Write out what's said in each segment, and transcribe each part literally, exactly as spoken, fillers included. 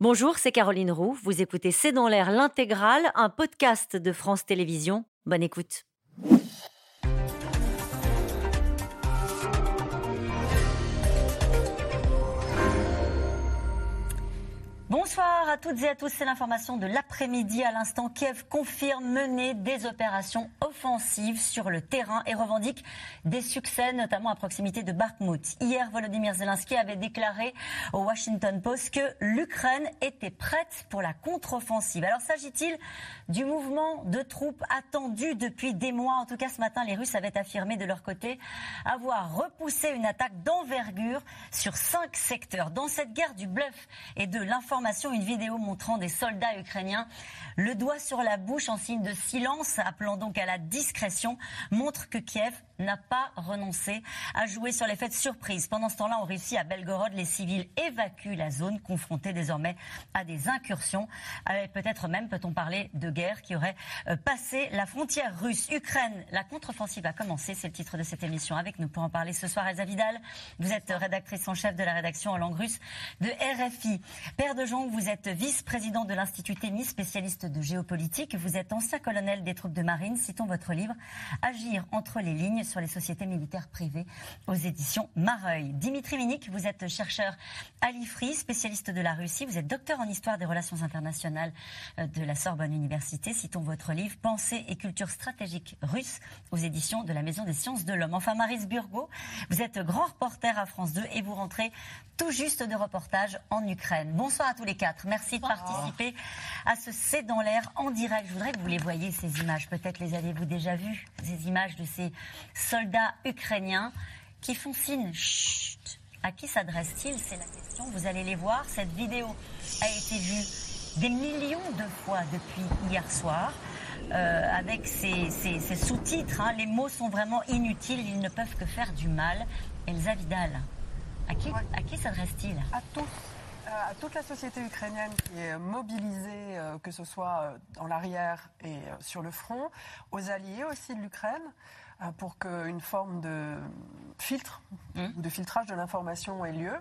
Bonjour, c'est Caroline Roux. Vous écoutez C dans l'air, l'intégrale, un podcast de France Télévisions. Bonne écoute. Bonsoir à toutes et à tous, c'est l'information de l'après-midi. À l'instant, Kiev confirme mener des opérations offensives sur le terrain et revendique des succès, notamment à proximité de Bakhmout. Hier, Volodymyr Zelensky avait déclaré au Washington Post que l'Ukraine était prête pour la contre-offensive. Alors s'agit-il du mouvement de troupes attendu depuis des mois? En tout cas, ce matin, les Russes avaient affirmé de leur côté avoir repoussé une attaque d'envergure sur cinq secteurs. Dans cette guerre du bluff et de l'information, une vidéo montrant des soldats ukrainiens le doigt sur la bouche en signe de silence, appelant donc à la discrétion, montre que Kiev n'a pas renoncé à jouer sur l'effet de surprise. Pendant ce temps-là, en Russie, à Belgorod, les civils évacuent la zone, confrontés désormais à des incursions. Avec peut-être même, peut-on parler de guerre qui aurait passé la frontière russe. Ukraine, la contre-offensive a commencé, c'est le titre de cette émission. Avec nous pour en parler ce soir, Elsa Vidal, vous êtes rédactrice en chef de la rédaction en langue russe de R F I. Peer de Jong, vous êtes vice-président de l'Institut Témis, spécialiste de géopolitique. Vous êtes ancien colonel des troupes de marine. Citons votre livre « Agir entre les lignes » sur les sociétés militaires privées aux éditions Mareuil. Dimitri Minic, vous êtes chercheur à l'I F R I, spécialiste de la Russie. Vous êtes docteur en histoire des relations internationales de la Sorbonne Université. Citons votre livre « Pensée et culture stratégique russe » aux éditions de la Maison des sciences de l'homme. Enfin, Maryse Burgot, vous êtes grand reporter à France deux et vous rentrez tout juste de reportage en Ukraine. Bonsoir à tous les quatre. Merci de participer à ce C'est dans l'air en direct. Je voudrais que vous les voyiez, ces images. Peut-être les avez-vous déjà vues, ces images de ces soldats ukrainiens qui font signe. Chut. À qui s'adressent-ils? C'est la question. Vous allez les voir. Cette vidéo a été vue des millions de fois depuis hier soir. Euh, avec ces, ces, ces sous-titres, hein. Les mots sont vraiment inutiles. Ils ne peuvent que faire du mal. Elsa Vidal, à qui, à qui s'adresse-t-il? À tous. À toute la société ukrainienne qui est mobilisée, euh, que ce soit euh, dans l'arrière et euh, sur le front, aux alliés aussi de l'Ukraine, euh, pour qu'une forme de filtre mmh. ou de filtrage de l'information ait lieu.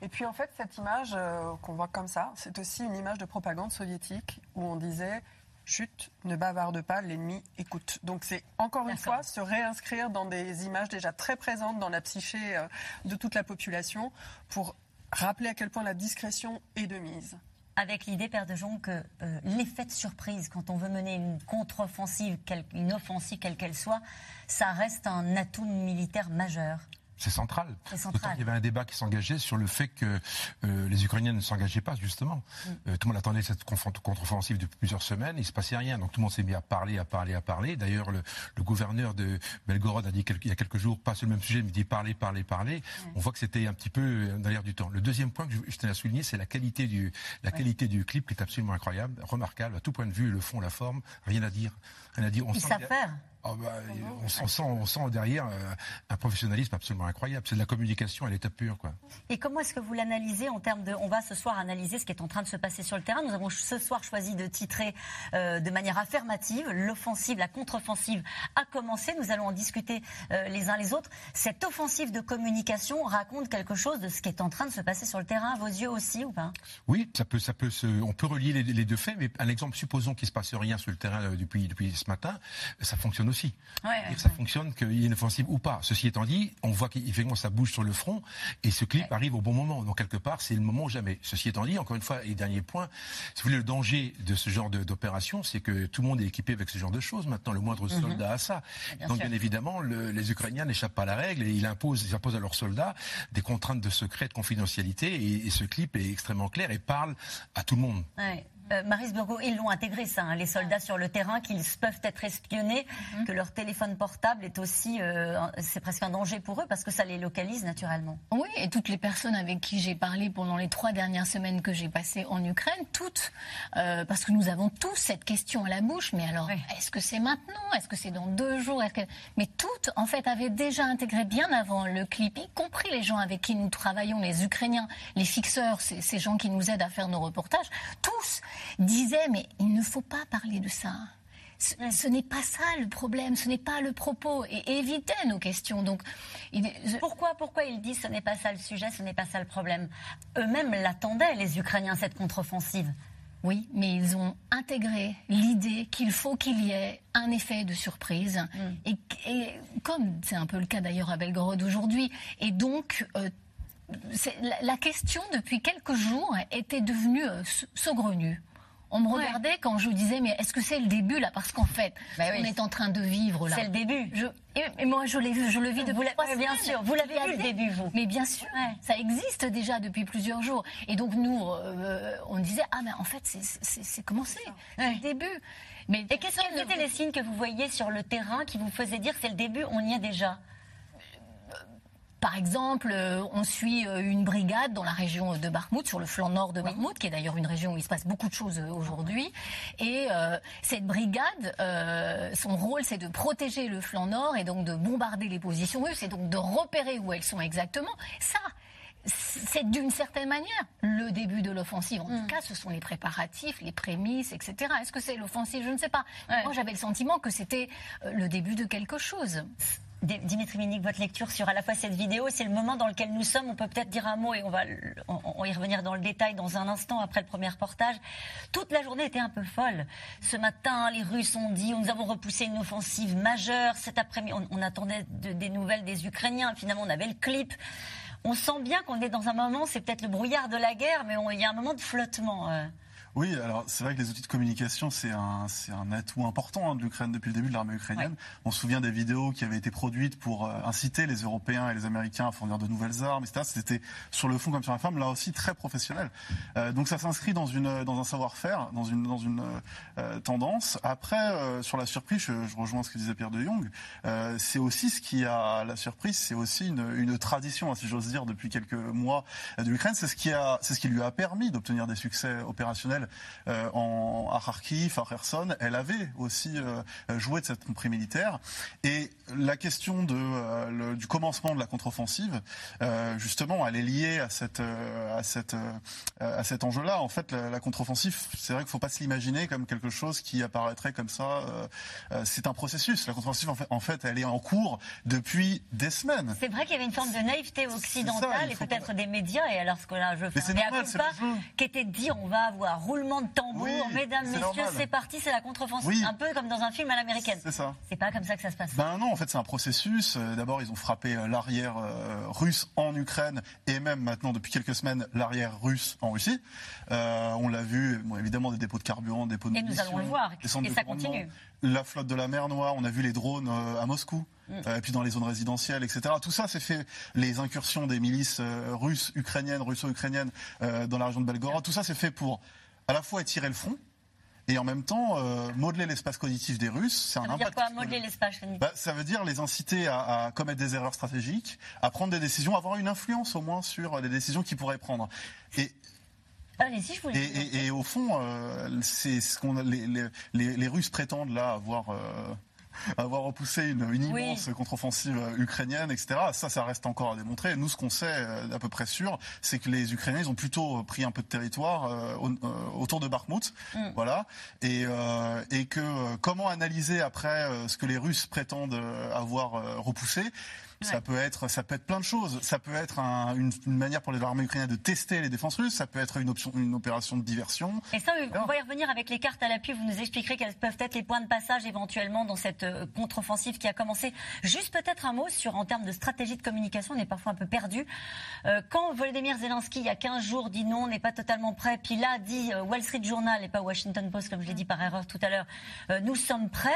Et puis en fait, cette image euh, qu'on voit comme ça, c'est aussi une image de propagande soviétique où on disait « chut, ne bavarde pas, l'ennemi écoute ». Donc c'est encore D'accord. une fois se réinscrire dans des images déjà très présentes dans la psyché euh, de toute la population pour rappeler à quel point la discrétion est de mise. Avec l'idée, Peer de Jong, que euh, l'effet de surprise, quand on veut mener une contre-offensive, quel, une offensive quelle qu'elle soit, ça reste un atout militaire majeur. C'est central. C'est central. Il y avait un débat qui s'engageait sur le fait que euh, les Ukrainiens ne s'engageaient pas, justement. Mm. Euh, tout le monde attendait cette contre-offensive depuis plusieurs semaines, il ne se passait rien. Donc tout le monde s'est mis à parler, à parler, à parler. D'ailleurs, le, le gouverneur de Belgorod a dit il y a quelques jours, pas sur le même sujet, mais il dit parler, parler, parler. Mm. On voit que c'était un petit peu dans l'air du temps. Le deuxième point que je, je tenais à souligner, c'est la qualité du, la ouais. qualité du clip, qui est absolument incroyable, remarquable, à tout point de vue, le fond, la forme, rien à dire. Rien à dire. On Ils savent faire. Oh bah, on, on, sent, on sent derrière un professionnalisme absolument incroyable. C'est de la communication à l'état pur, quoi. Et comment est-ce que vous l'analysez en termes de... On va ce soir analyser ce qui est en train de se passer sur le terrain. Nous avons ce soir choisi de titrer euh, de manière affirmative. L'offensive, la contre-offensive a commencé. Nous allons en discuter euh, les uns les autres. Cette offensive de communication raconte quelque chose de ce qui est en train de se passer sur le terrain. À vos yeux aussi, ou pas? Oui, ça peut, ça peut se... on peut relier les, les deux faits. Mais un exemple, supposons qu'il ne se passe rien sur le terrain depuis, depuis ce matin. Ça fonctionne aussi. Ouais, ouais, ça ouais. fonctionne, qu'il y ait une offensive ou pas. Ceci étant dit, on voit qu'effectivement ça bouge sur le front et ce clip ouais. arrive au bon moment. Donc quelque part, c'est le moment ou jamais. Ceci étant dit, encore une fois, et dernier point, si vous voulez, le danger de ce genre de, d'opération, c'est que tout le monde est équipé avec ce genre de choses. Maintenant, le moindre mm-hmm. soldat a ça. Bien Donc sûr. bien évidemment, le, les Ukrainiens n'échappent pas à la règle et ils imposent, ils imposent à leurs soldats des contraintes de secret, de confidentialité et, et ce clip est extrêmement clair et parle à tout le monde. Ouais. Euh, Maryse Burgot, ils l'ont intégré ça, hein, les soldats sur le terrain, qu'ils peuvent être espionnés, mm-hmm. que leur téléphone portable est aussi, euh, c'est presque un danger pour eux parce que ça les localise naturellement. Oui, et toutes les personnes avec qui j'ai parlé pendant les trois dernières semaines que j'ai passées en Ukraine, toutes, euh, parce que nous avons tous cette question à la bouche, mais alors oui. est-ce que c'est maintenant, est-ce que c'est dans deux jours, est-ce que... mais toutes en fait avaient déjà intégré bien avant le clip, y compris les gens avec qui nous travaillons, les Ukrainiens, les fixeurs, ces, ces gens qui nous aident à faire nos reportages, tous disaient mais il ne faut pas parler de ça. Ce, ce n'est pas ça le problème, ce n'est pas le propos. Et, et évitez nos questions. Donc, il, je... pourquoi, pourquoi ils disent ce n'est pas ça le sujet, ce n'est pas ça le problème ? Eux-mêmes l'attendaient, les Ukrainiens, cette contre-offensive. Oui, mais ils ont intégré l'idée qu'il faut qu'il y ait un effet de surprise. Mm. Et, et comme c'est un peu le cas d'ailleurs à Belgorod aujourd'hui. Et donc... Euh, C'est, la, la question, depuis quelques jours, était devenue euh, saugrenue. On me regardait ouais. quand je disais, mais est-ce que c'est le début, là ? Parce qu'en fait, bah on oui, est en train de vivre, là. C'est le début. Je, et, et moi, je, l'ai, je le vis depuis trois semaines. Bien sûr, vous l'avez vu, le début, vous. Mais bien sûr, ouais. ça existe déjà depuis plusieurs jours. Et donc, nous, euh, on disait, ah, mais en fait, c'est, c'est, c'est commencé, c'est ouais. le début. Mais, et qu'est-ce que étaient les signes que vous voyiez sur le terrain qui vous faisaient dire, c'est le début, on y est déjà ? Par exemple, on suit une brigade dans la région de Bakhmout, sur le flanc nord de Bakhmout, oui. qui est d'ailleurs une région où il se passe beaucoup de choses aujourd'hui. Et euh, cette brigade, euh, son rôle, c'est de protéger le flanc nord et donc de bombarder les positions russes et donc de repérer où elles sont exactement. Ça, c'est d'une certaine manière le début de l'offensive. En mmh. tout cas, ce sont les préparatifs, les prémices, et cetera. Est-ce que c'est l'offensive ? Je ne sais pas. Ouais. Moi, j'avais le sentiment que c'était le début de quelque chose. Dimitri Minic, votre lecture sur à la fois cette vidéo, c'est le moment dans lequel nous sommes, on peut peut-être dire un mot et on va on, on y revenir dans le détail dans un instant après le premier reportage. Toute la journée était un peu folle. Ce matin, les Russes ont dit, nous avons repoussé une offensive majeure. Cet après-midi, on, on attendait de, des nouvelles des Ukrainiens. Finalement, on avait le clip. On sent bien qu'on est dans un moment, c'est peut-être le brouillard de la guerre, mais il y a un moment de flottement. Euh. Oui, alors c'est vrai que les outils de communication, c'est un, c'est un atout important hein, de l'Ukraine depuis le début de l'armée ukrainienne. Ouais. On se souvient des vidéos qui avaient été produites pour euh, inciter les Européens et les Américains à fournir de nouvelles armes, et cetera. C'était sur le fond comme sur la forme, là aussi très professionnel. Euh, donc ça s'inscrit dans, une, dans un savoir-faire, dans une, dans une euh, tendance. Après, euh, sur la surprise, je, je rejoins ce que disait Peer de Jong, euh, c'est aussi ce qui a la surprise, c'est aussi une, une tradition, hein, si j'ose dire, depuis quelques mois de l'Ukraine. C'est ce qui a, c'est ce qui lui a permis d'obtenir des succès opérationnels. Euh, en, à Kharkiv, à Kherson, elle avait aussi euh, joué de cette compris militaire. Et la question de, euh, le, du commencement de la contre-offensive, euh, justement, elle est liée à, cette, euh, à, cette, euh, à cet enjeu-là. En fait, la, la contre-offensive, c'est vrai qu'il ne faut pas se l'imaginer comme quelque chose qui apparaîtrait comme ça. Euh, euh, c'est un processus. La contre-offensive, en fait, en fait, elle est en cours depuis des semaines. C'est vrai qu'il y avait une forme de naïveté occidentale ça, et peut-être pas... des médias. Et alors, ce que là, je fais un qui était dit, on va avoir roulement de tambour, oui, mesdames, messieurs, normal. C'est parti, c'est la contre-offensive, oui. Un peu comme dans un film à l'américaine. C'est ça. C'est pas comme ça que ça se passe. Ben non, en fait, c'est un processus. D'abord, ils ont frappé l'arrière euh, russe en Ukraine et même maintenant, depuis quelques semaines, l'arrière russe en Russie. Euh, on l'a vu, bon, évidemment, des dépôts de carburant, des dépôts de munitions. Et nous allons le voir. Et ça continue. La flotte de la mer Noire, on a vu les drones euh, à Moscou. Et puis dans les zones résidentielles, et cetera. Tout ça, c'est fait, les incursions des milices euh, russes, ukrainiennes, russo-ukrainiennes euh, dans la région de Belgorod, tout ça, c'est fait pour à la fois étirer le front et en même temps euh, modeler l'espace cognitif des Russes. C'est ça un veut impact dire quoi, modeler l'espace cognitif ? Bah, ça veut dire les inciter à, à commettre des erreurs stratégiques, à prendre des décisions, avoir une influence au moins sur les décisions qu'ils pourraient prendre. Et... Allez, si je voulais... et, et, et au fond, euh, c'est ce qu'on a, les, les, les, les Russes prétendent là avoir... Euh, avoir repoussé une, une immense oui. contre-offensive ukrainienne, et cetera. Ça, ça reste encore à démontrer. Nous, ce qu'on sait à peu près sûr, c'est que les Ukrainiens, ils ont plutôt pris un peu de territoire euh, autour de Bakhmout. Mm. Voilà. Et, euh, et que comment analyser après euh, ce que les Russes prétendent avoir euh, repoussé ? Ça, ouais. peut être, ça peut être plein de choses. Ça peut être un, une, une manière pour l'armée ukrainienne de tester les défenses russes. Ça peut être une, option, une opération de diversion. Et ça, on va y revenir avec les cartes à l'appui. Vous nous expliquerez quels peuvent être les points de passage éventuellement dans cette contre-offensive qui a commencé. Juste peut-être un mot sur, en termes de stratégie de communication, on est parfois un peu perdu. Euh, quand Volodymyr Zelensky, il y a quinze jours, dit non, on n'est pas totalement prêt. Puis là, dit euh, Wall Street Journal et pas Washington Post, comme je l'ai dit par erreur tout à l'heure, euh, nous sommes prêts.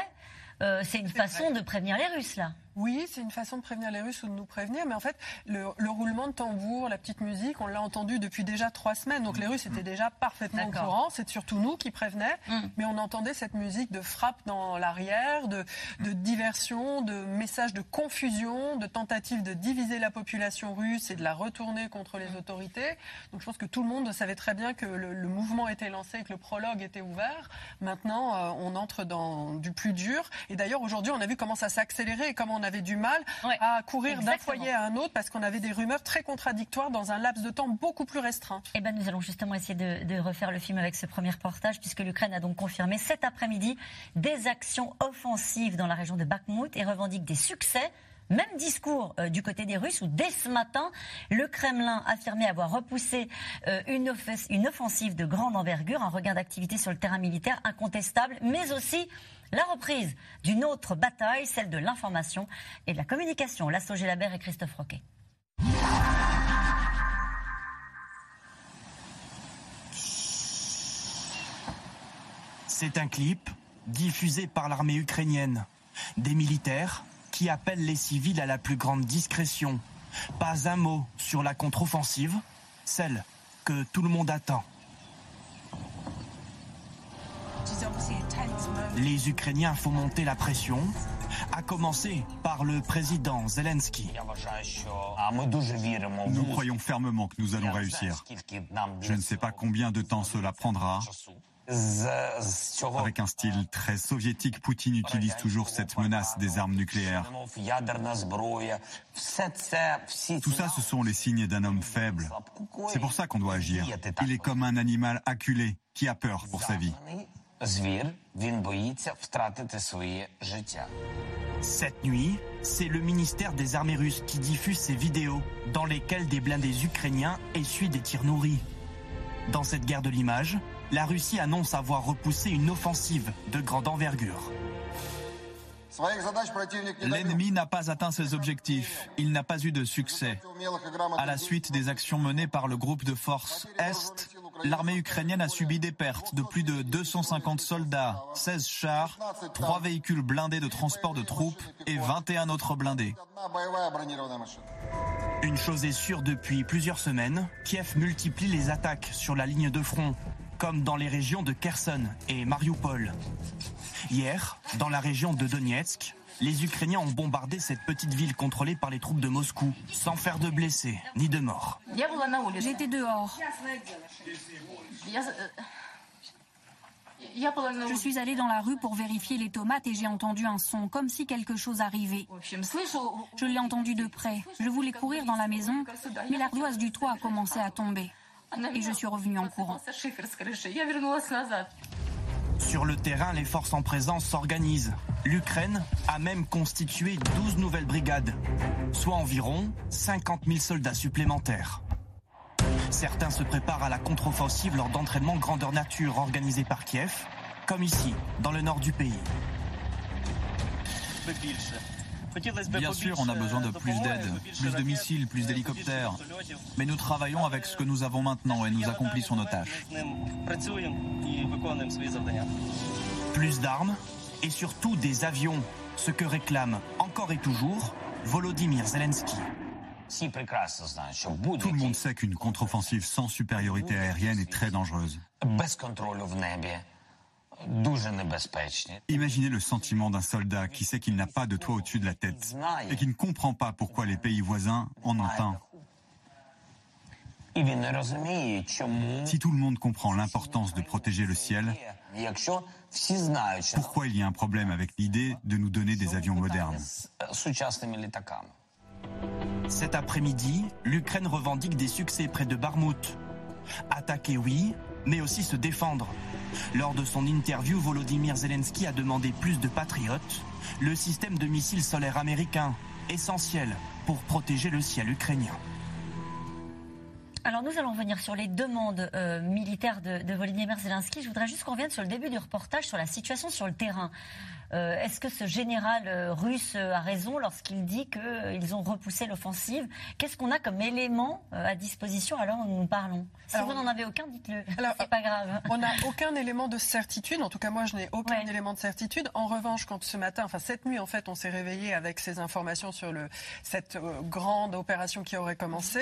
Euh, c'est une c'est façon vrai. de prévenir les Russes, là. Oui, c'est une façon de prévenir les Russes ou de nous prévenir. Mais en fait, le, le roulement de tambour, la petite musique, on l'a entendu depuis déjà trois semaines. Donc les Russes étaient déjà parfaitement au courant. C'est surtout nous qui prévenaient. Mm. Mais on entendait cette musique de frappe dans l'arrière, de, de diversion, de messages de confusion, de tentatives de diviser la population russe et de la retourner contre les autorités. Donc je pense que tout le monde savait très bien que le, le mouvement était lancé et que le prologue était ouvert. Maintenant, euh, on entre dans du plus dur. Et d'ailleurs, aujourd'hui, on a vu comment ça s'accélérait et comment on avait du mal ouais. à courir d'un foyer à un autre parce qu'on avait des rumeurs très contradictoires dans un laps de temps beaucoup plus restreint. Eh ben, nous allons justement essayer de, de refaire le film avec ce premier reportage, puisque l'Ukraine a donc confirmé cet après-midi des actions offensives dans la région de Bakhmout et revendique des succès. Même discours euh, du côté des Russes, où dès ce matin, le Kremlin affirmait avoir repoussé euh, une, offes- une offensive de grande envergure, un regain d'activité sur le terrain militaire incontestable, mais aussi la reprise d'une autre bataille, celle de l'information et de la communication. Lasso Gelabert et Christophe Roquet. C'est un clip diffusé par l'armée ukrainienne. Des militaires qui appelle les civils à la plus grande discrétion. Pas un mot sur la contre-offensive, celle que tout le monde attend. Les Ukrainiens font monter la pression, à commencer par le président Zelensky. Nous croyons fermement que nous allons réussir. Je ne sais pas combien de temps cela prendra. Avec un style très soviétique, Poutine utilise toujours cette menace des armes nucléaires. Tout ça, ce sont les signes d'un homme faible. C'est pour ça qu'on doit agir. Il est comme un animal acculé qui a peur pour sa vie. Cette nuit, c'est le ministère des Armées russes qui diffuse ces vidéos dans lesquelles des blindés ukrainiens essuient des tirs nourris. Dans cette guerre de l'image, la Russie annonce avoir repoussé une offensive de grande envergure. L'ennemi n'a pas atteint ses objectifs. Il n'a pas eu de succès. À la suite des actions menées par le groupe de forces Est, l'armée ukrainienne a subi des pertes de plus de deux cent cinquante soldats, seize chars, trois véhicules blindés de transport de troupes et vingt et un autres blindés. Une chose est sûre depuis plusieurs semaines, Kiev multiplie les attaques sur la ligne de front, comme dans les régions de Kherson et Mariupol. Hier, dans la région de Donetsk, les Ukrainiens ont bombardé cette petite ville contrôlée par les troupes de Moscou, sans faire de blessés ni de morts. J'étais dehors. Je suis allée dans la rue pour vérifier les tomates et j'ai entendu un son, comme si quelque chose arrivait. Je l'ai entendu de près. Je voulais courir dans la maison, mais la ardoise du toit a commencé à tomber. Et je suis revenue en courant. Sur le terrain, les forces en présence s'organisent. L'Ukraine a même constitué douze nouvelles brigades, soit environ cinquante mille soldats supplémentaires. Certains se préparent à la contre-offensive lors d'entraînements grandeur nature organisés par Kiev, comme ici, dans le nord du pays. Bien sûr, on a besoin de plus d'aide, plus de missiles, plus d'hélicoptères. Mais nous travaillons avec ce que nous avons maintenant et nous accomplissons nos tâches. Plus d'armes et surtout des avions, ce que réclame encore et toujours Volodymyr Zelensky. Tout le monde sait qu'une contre-offensive sans supériorité aérienne est très dangereuse. Imaginez le sentiment d'un soldat qui sait qu'il n'a pas de toit au-dessus de la tête et qui ne comprend pas pourquoi les pays voisins en ont un. Si tout le monde comprend l'importance de protéger le ciel, pourquoi il y a un problème avec l'idée de nous donner des avions modernes ? Cet après-midi, l'Ukraine revendique des succès près de Bakhmout. Attaquer, oui, mais aussi se défendre. Lors de son interview, Volodymyr Zelensky a demandé plus de patriotes, le système de missiles solaires américain, essentiel pour protéger le ciel ukrainien. Alors nous allons revenir sur les demandes euh, militaires de, de Volodymyr Zelensky. Je voudrais juste qu'on revienne sur le début du reportage, sur la situation sur le terrain. Euh, est-ce que ce général euh, russe a raison lorsqu'il dit qu'ils euh, ont repoussé l'offensive ? Qu'est-ce qu'on a comme élément euh, à disposition à l'heure où nous parlons ? Si alors, vous n'en avez aucun, dites-le, alors, c'est pas grave. On n'a aucun élément de certitude, en tout cas moi je n'ai aucun ouais. élément de certitude. En revanche, quand ce matin, enfin cette nuit en fait, on s'est réveillé avec ces informations sur le, cette euh, grande opération qui aurait commencé,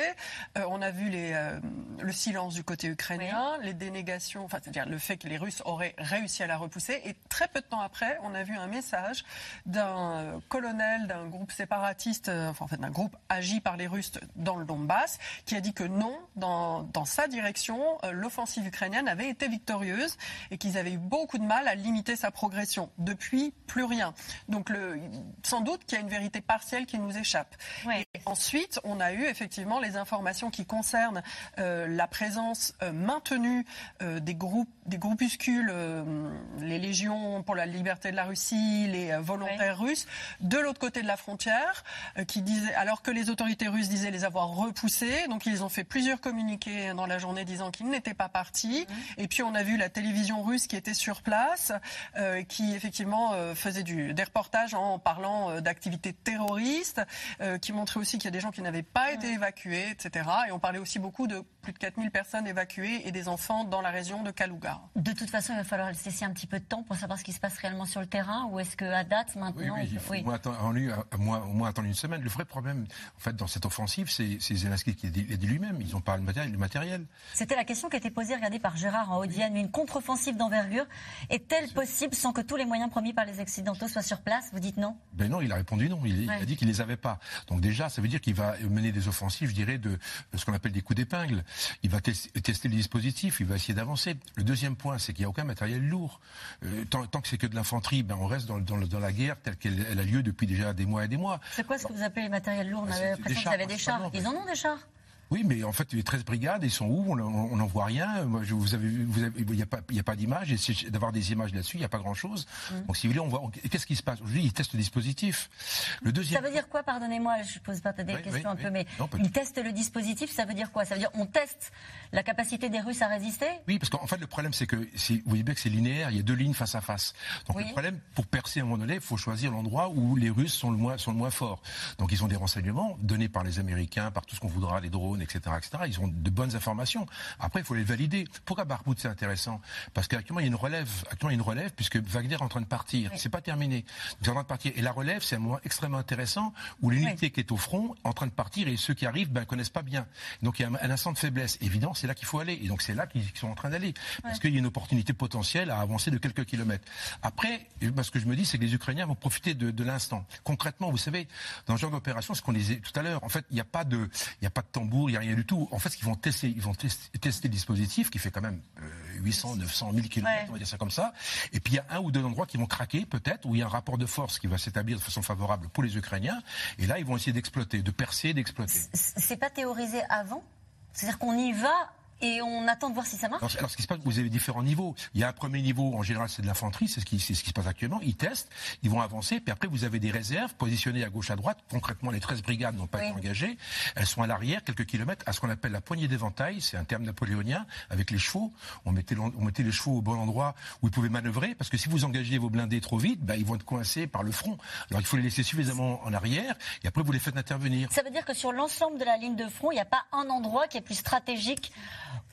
euh, on a vu les Euh, le silence du côté ukrainien, oui. les dénégations, enfin, c'est-à-dire le fait que les Russes auraient réussi à la repousser. Et très peu de temps après, on a vu un un message d'un colonel d'un groupe séparatiste, enfin en fait d'un groupe agi par les Russes dans le Donbass, qui a dit que non, dans, dans sa direction, l'offensive ukrainienne avait été victorieuse et qu'ils avaient eu beaucoup de mal à limiter sa progression. Depuis, plus rien. Donc le, sans doute qu'il y a une vérité partielle qui nous échappe. Ouais. Et ensuite, on a eu effectivement les informations qui concernent euh, la présence euh, maintenue euh, des groupes, des groupuscules, euh, les Légions pour la Liberté de la Russie, les euh, volontaires ouais. russes, de l'autre côté de la frontière, euh, qui disaient, alors que les autorités russes disaient les avoir repoussés, donc ils ont fait plusieurs communiqués dans la journée disant qu'ils n'étaient pas partis. Mmh. Et puis on a vu la télévision russe qui était sur place, euh, qui effectivement euh, faisait du, des reportages en parlant euh, d'activités terroristes, euh, qui montrait aussi qu'il y a des gens qui n'avaient pas mmh. été évacués, et cetera. Et on parlait aussi beaucoup de plus de quatre mille personnes évacuées et des enfants dans la région de Kalouga. De toute façon, il va falloir laisser un petit peu de temps pour savoir ce qui se passe réellement sur le terrain, ou est-ce qu'à date, maintenant... Oui, oui, il faut oui. au moins attendre une semaine. Le vrai problème, en fait, dans cette offensive, c'est, c'est Zelensky qui l'a dit, dit lui-même. Ils n'ont pas le matériel, le matériel. C'était la question qui a été posée, regardez, par Gérard en Audienne. Une contre-offensive d'envergure est-elle c'est... possible sans que tous les moyens promis par les Occidentaux soient sur place? Vous dites non? Ben non, il a répondu non. Il, ouais. il a dit qu'il ne les avait pas. Donc déjà, ça veut dire qu'il va mener des offensives, je dirais, de ce qu'on appelle des coups d'épingle. Il va tes- tester les dispositifs, il va essayer d'avancer. Le deuxième point, c'est qu'il n'y a aucun matériel lourd. Euh, tant, tant que c'est que de l'infanterie, ben on reste dans, dans, dans la guerre telle qu'elle elle a lieu depuis déjà des mois et des mois. C'est quoi ce que vous appelez les matériels lourds? On avait l'impression qu'ils avaient des chars. Ils en ont des chars? Oui, mais en fait, les treize brigades, ils sont où? On n'en voit rien. Moi, je, vous avez, vous avez, il n'y a pas, il n'y a pas d'image. Et d'avoir des images là-dessus, il n'y a pas grand-chose. Mmh. Donc, si vous voulez, on voit. On, qu'est-ce qui se passe aujourd'hui? Ils testent le dispositif. Le deuxième. Ça veut dire quoi? Pardonnez-moi, je pose pas des oui, questions oui, un oui. peu, mais non, ils testent le dispositif. Ça veut dire quoi? Ça veut dire on teste la capacité des Russes à résister? Oui, parce qu'en fait, le problème, c'est que c'est, vous voyez bien que c'est linéaire. Il y a deux lignes face à face. Donc, oui. le problème, pour percer à un moment donné, il faut choisir l'endroit où les Russes sont le moins, sont le moins forts. Donc, ils ont des renseignements donnés par les Américains, par tout ce qu'on voudra, les drones. Etc, et cetera. Ils ont de bonnes informations. Après, il faut les valider. Pourquoi Bakhmout, c'est intéressant? Parce qu'actuellement, il y a une relève. Actuellement, il y a une relève puisque Wagner est en train de partir. Oui. C'est pas terminé. Ils sont en train de partir. Et la relève, c'est un moment extrêmement intéressant où l'unité oui. qui est au front est en train de partir et ceux qui arrivent ne ben, connaissent pas bien. Donc, il y a un, un instant de faiblesse. Évidemment, c'est là qu'il faut aller. Et donc, c'est là qu'ils sont en train d'aller. Parce oui. qu'il y a une opportunité potentielle à avancer de quelques kilomètres. Après, ben, ce que je me dis, c'est que les Ukrainiens vont profiter de, de l'instant. Concrètement, vous savez, dans ce genre d'opération, ce qu'on disait tout à l'heure, en fait, il n'y a pas de, il n'y a pas de tambour. Il n'y a rien du tout. En fait, ils vont tester, ils vont tester, tester le dispositif qui fait quand même huit cents, neuf cent mille kilomètres, ouais. on va dire ça comme ça. Et puis, il y a un ou deux endroits qui vont craquer, peut-être, où il y a un rapport de force qui va s'établir de façon favorable pour les Ukrainiens. Et là, ils vont essayer d'exploiter, de percer, d'exploiter. C'est pas théorisé avant? C'est-à-dire qu'on y va et on attend de voir si ça marche. Alors, alors ce qui se passe, vous avez différents niveaux. Il y a un premier niveau, en général, c'est de l'infanterie, c'est ce qui, c'est ce qui se passe actuellement. Ils testent, ils vont avancer, puis après, vous avez des réserves positionnées à gauche, à droite. Concrètement, les treize brigades n'ont pas oui. été engagées. Elles sont à l'arrière, quelques kilomètres, à ce qu'on appelle la poignée d'éventail. C'est un terme napoléonien, avec les chevaux. On mettait, on mettait les chevaux au bon endroit où ils pouvaient manœuvrer, parce que si vous engagez vos blindés trop vite, bah, ils vont être coincés par le front. Alors, il faut les laisser suffisamment en arrière, et après, vous les faites intervenir. Ça veut dire que sur l'ensemble de la ligne de front, il n'y a pas un endroit qui est plus stratégique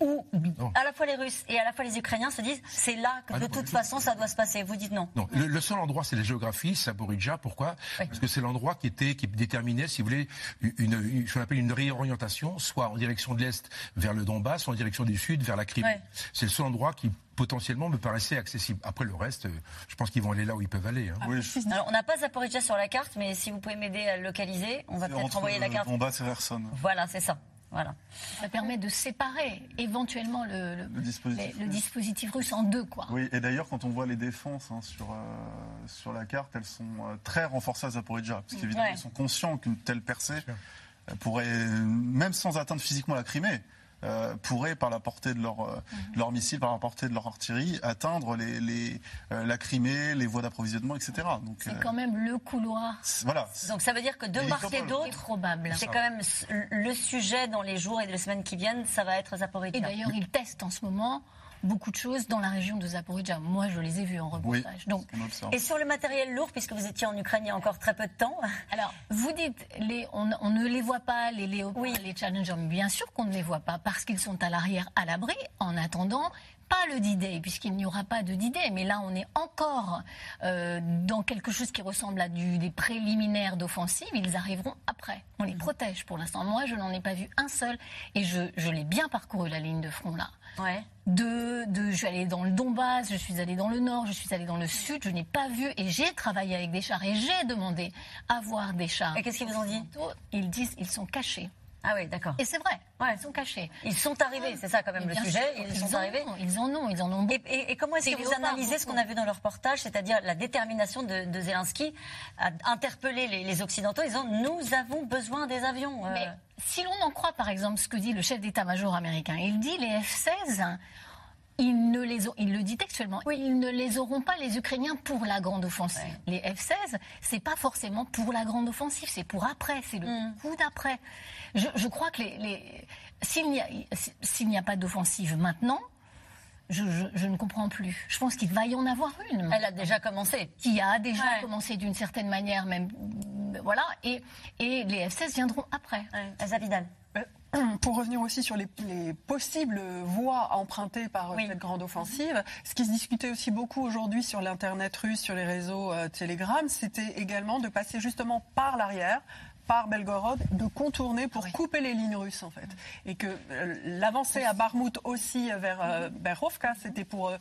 où non. à la fois les Russes et à la fois les Ukrainiens se disent c'est là que ah de non, toute non. façon ça doit se passer. Vous dites non. Non. Le, le seul endroit, c'est la géographie, Zaporijjia. Pourquoi ? Oui. Parce que c'est l'endroit qui était, qui déterminait, si vous voulez, une, une, ce qu'on appelle une réorientation, soit en direction de l'est vers le Donbass, soit en direction du sud vers la Crimée. Oui. C'est le seul endroit qui potentiellement me paraissait accessible. Après le reste, je pense qu'ils vont aller là où ils peuvent aller. Hein. Ah, oui. Alors on n'a pas Zaporijjia sur la carte, mais si vous pouvez m'aider à le localiser, on va c'est peut-être envoyer la carte. Donbass et Kherson. Voilà, c'est ça. Voilà. Ça permet de séparer éventuellement le, le, le, dispositif, les, le dispositif russe en deux, quoi. Oui, et d'ailleurs, quand on voit les défenses hein, sur, euh, sur la carte, elles sont euh, très renforcées à Zaporijjia, parce qu'évidemment, ouais. ils sont conscients qu'une telle percée euh, pourrait, même sans atteindre physiquement la Crimée, Euh, pourraient, par la portée de leur, euh, mm-hmm. leur missile, par la portée de leur artillerie, atteindre les, les, euh, la Crimée, les voies d'approvisionnement, et cetera. Donc, c'est euh, quand même le couloir. C'est, voilà. Donc ça veut dire que de part et d'autre, probable. C'est quand même le sujet dans les jours et les semaines qui viennent, ça va être Zaporijjia. Et d'ailleurs, ils testent en ce moment beaucoup de choses dans la région de Zaporijjia. Moi, je les ai vues en reportage. Oui, donc, et sur le matériel lourd, puisque vous étiez en Ukraine il y a encore très peu de temps. Alors, vous dites, les, on, on ne les voit pas, les Léopards, oui. les Challengers. Mais bien sûr qu'on ne les voit pas. parce qu'ils sont à l'arrière, à l'abri, en attendant... Pas le D-Day, puisqu'il n'y aura pas de D-Day, mais là on est encore euh, dans quelque chose qui ressemble à du, des préliminaires d'offensive. Ils arriveront après. On les protège pour l'instant. Moi, je n'en ai pas vu un seul, et je, je l'ai bien parcouru la ligne de front là. Ouais. De, de, je suis allée dans le Donbass, je suis allée dans le Nord, je suis allée dans le Sud. Je n'ai pas vu, et j'ai travaillé avec des chars et j'ai demandé à voir des chars. Et qu'est-ce qu'ils vous ont dit ? Ils disent qu'ils sont cachés. Ah oui, d'accord. Et c'est vrai, ouais. Ils sont cachés. Ils sont arrivés, c'est ça quand même le sujet, sûr. ils, ils sont arrivés. Ont, ils en ont, ils en ont beaucoup. Et, et, et comment est-ce que vous analysez ce qu'on a vu dans le reportage, c'est-à-dire la détermination de, de Zelensky à interpeller les, les Occidentaux en disant « nous avons besoin des avions euh... ». Mais si l'on en croit par exemple ce que dit le chef d'état-major américain, il dit les F seize... Ils ne les ont, il le dit textuellement, oui. Ils ne les auront pas les Ukrainiens pour la grande offensive. Ouais. Les F seize, c'est pas forcément pour la grande offensive, c'est pour après, c'est le mmh. coup d'après. Je, je crois que les, les, s'il n'y a, s'il n'y a pas d'offensive maintenant, Je, je, je ne comprends plus. Je pense qu'il va y en avoir une. Elle a déjà commencé. Qui a déjà ouais. commencé d'une certaine manière, même. Voilà. Et, et les F seize viendront après. Ouais. Elsa Vidal. Pour revenir aussi sur les, les possibles voies empruntées par oui. cette grande offensive, ce qui se discutait aussi beaucoup aujourd'hui sur l'Internet russe, sur les réseaux euh, Telegram, c'était également de passer justement par l'arrière, par Belgorod, de contourner pour oui. couper les lignes russes, en fait. Et que euh, l'avancée à Bakhmout aussi vers euh, Berhovka, c'était pour euh,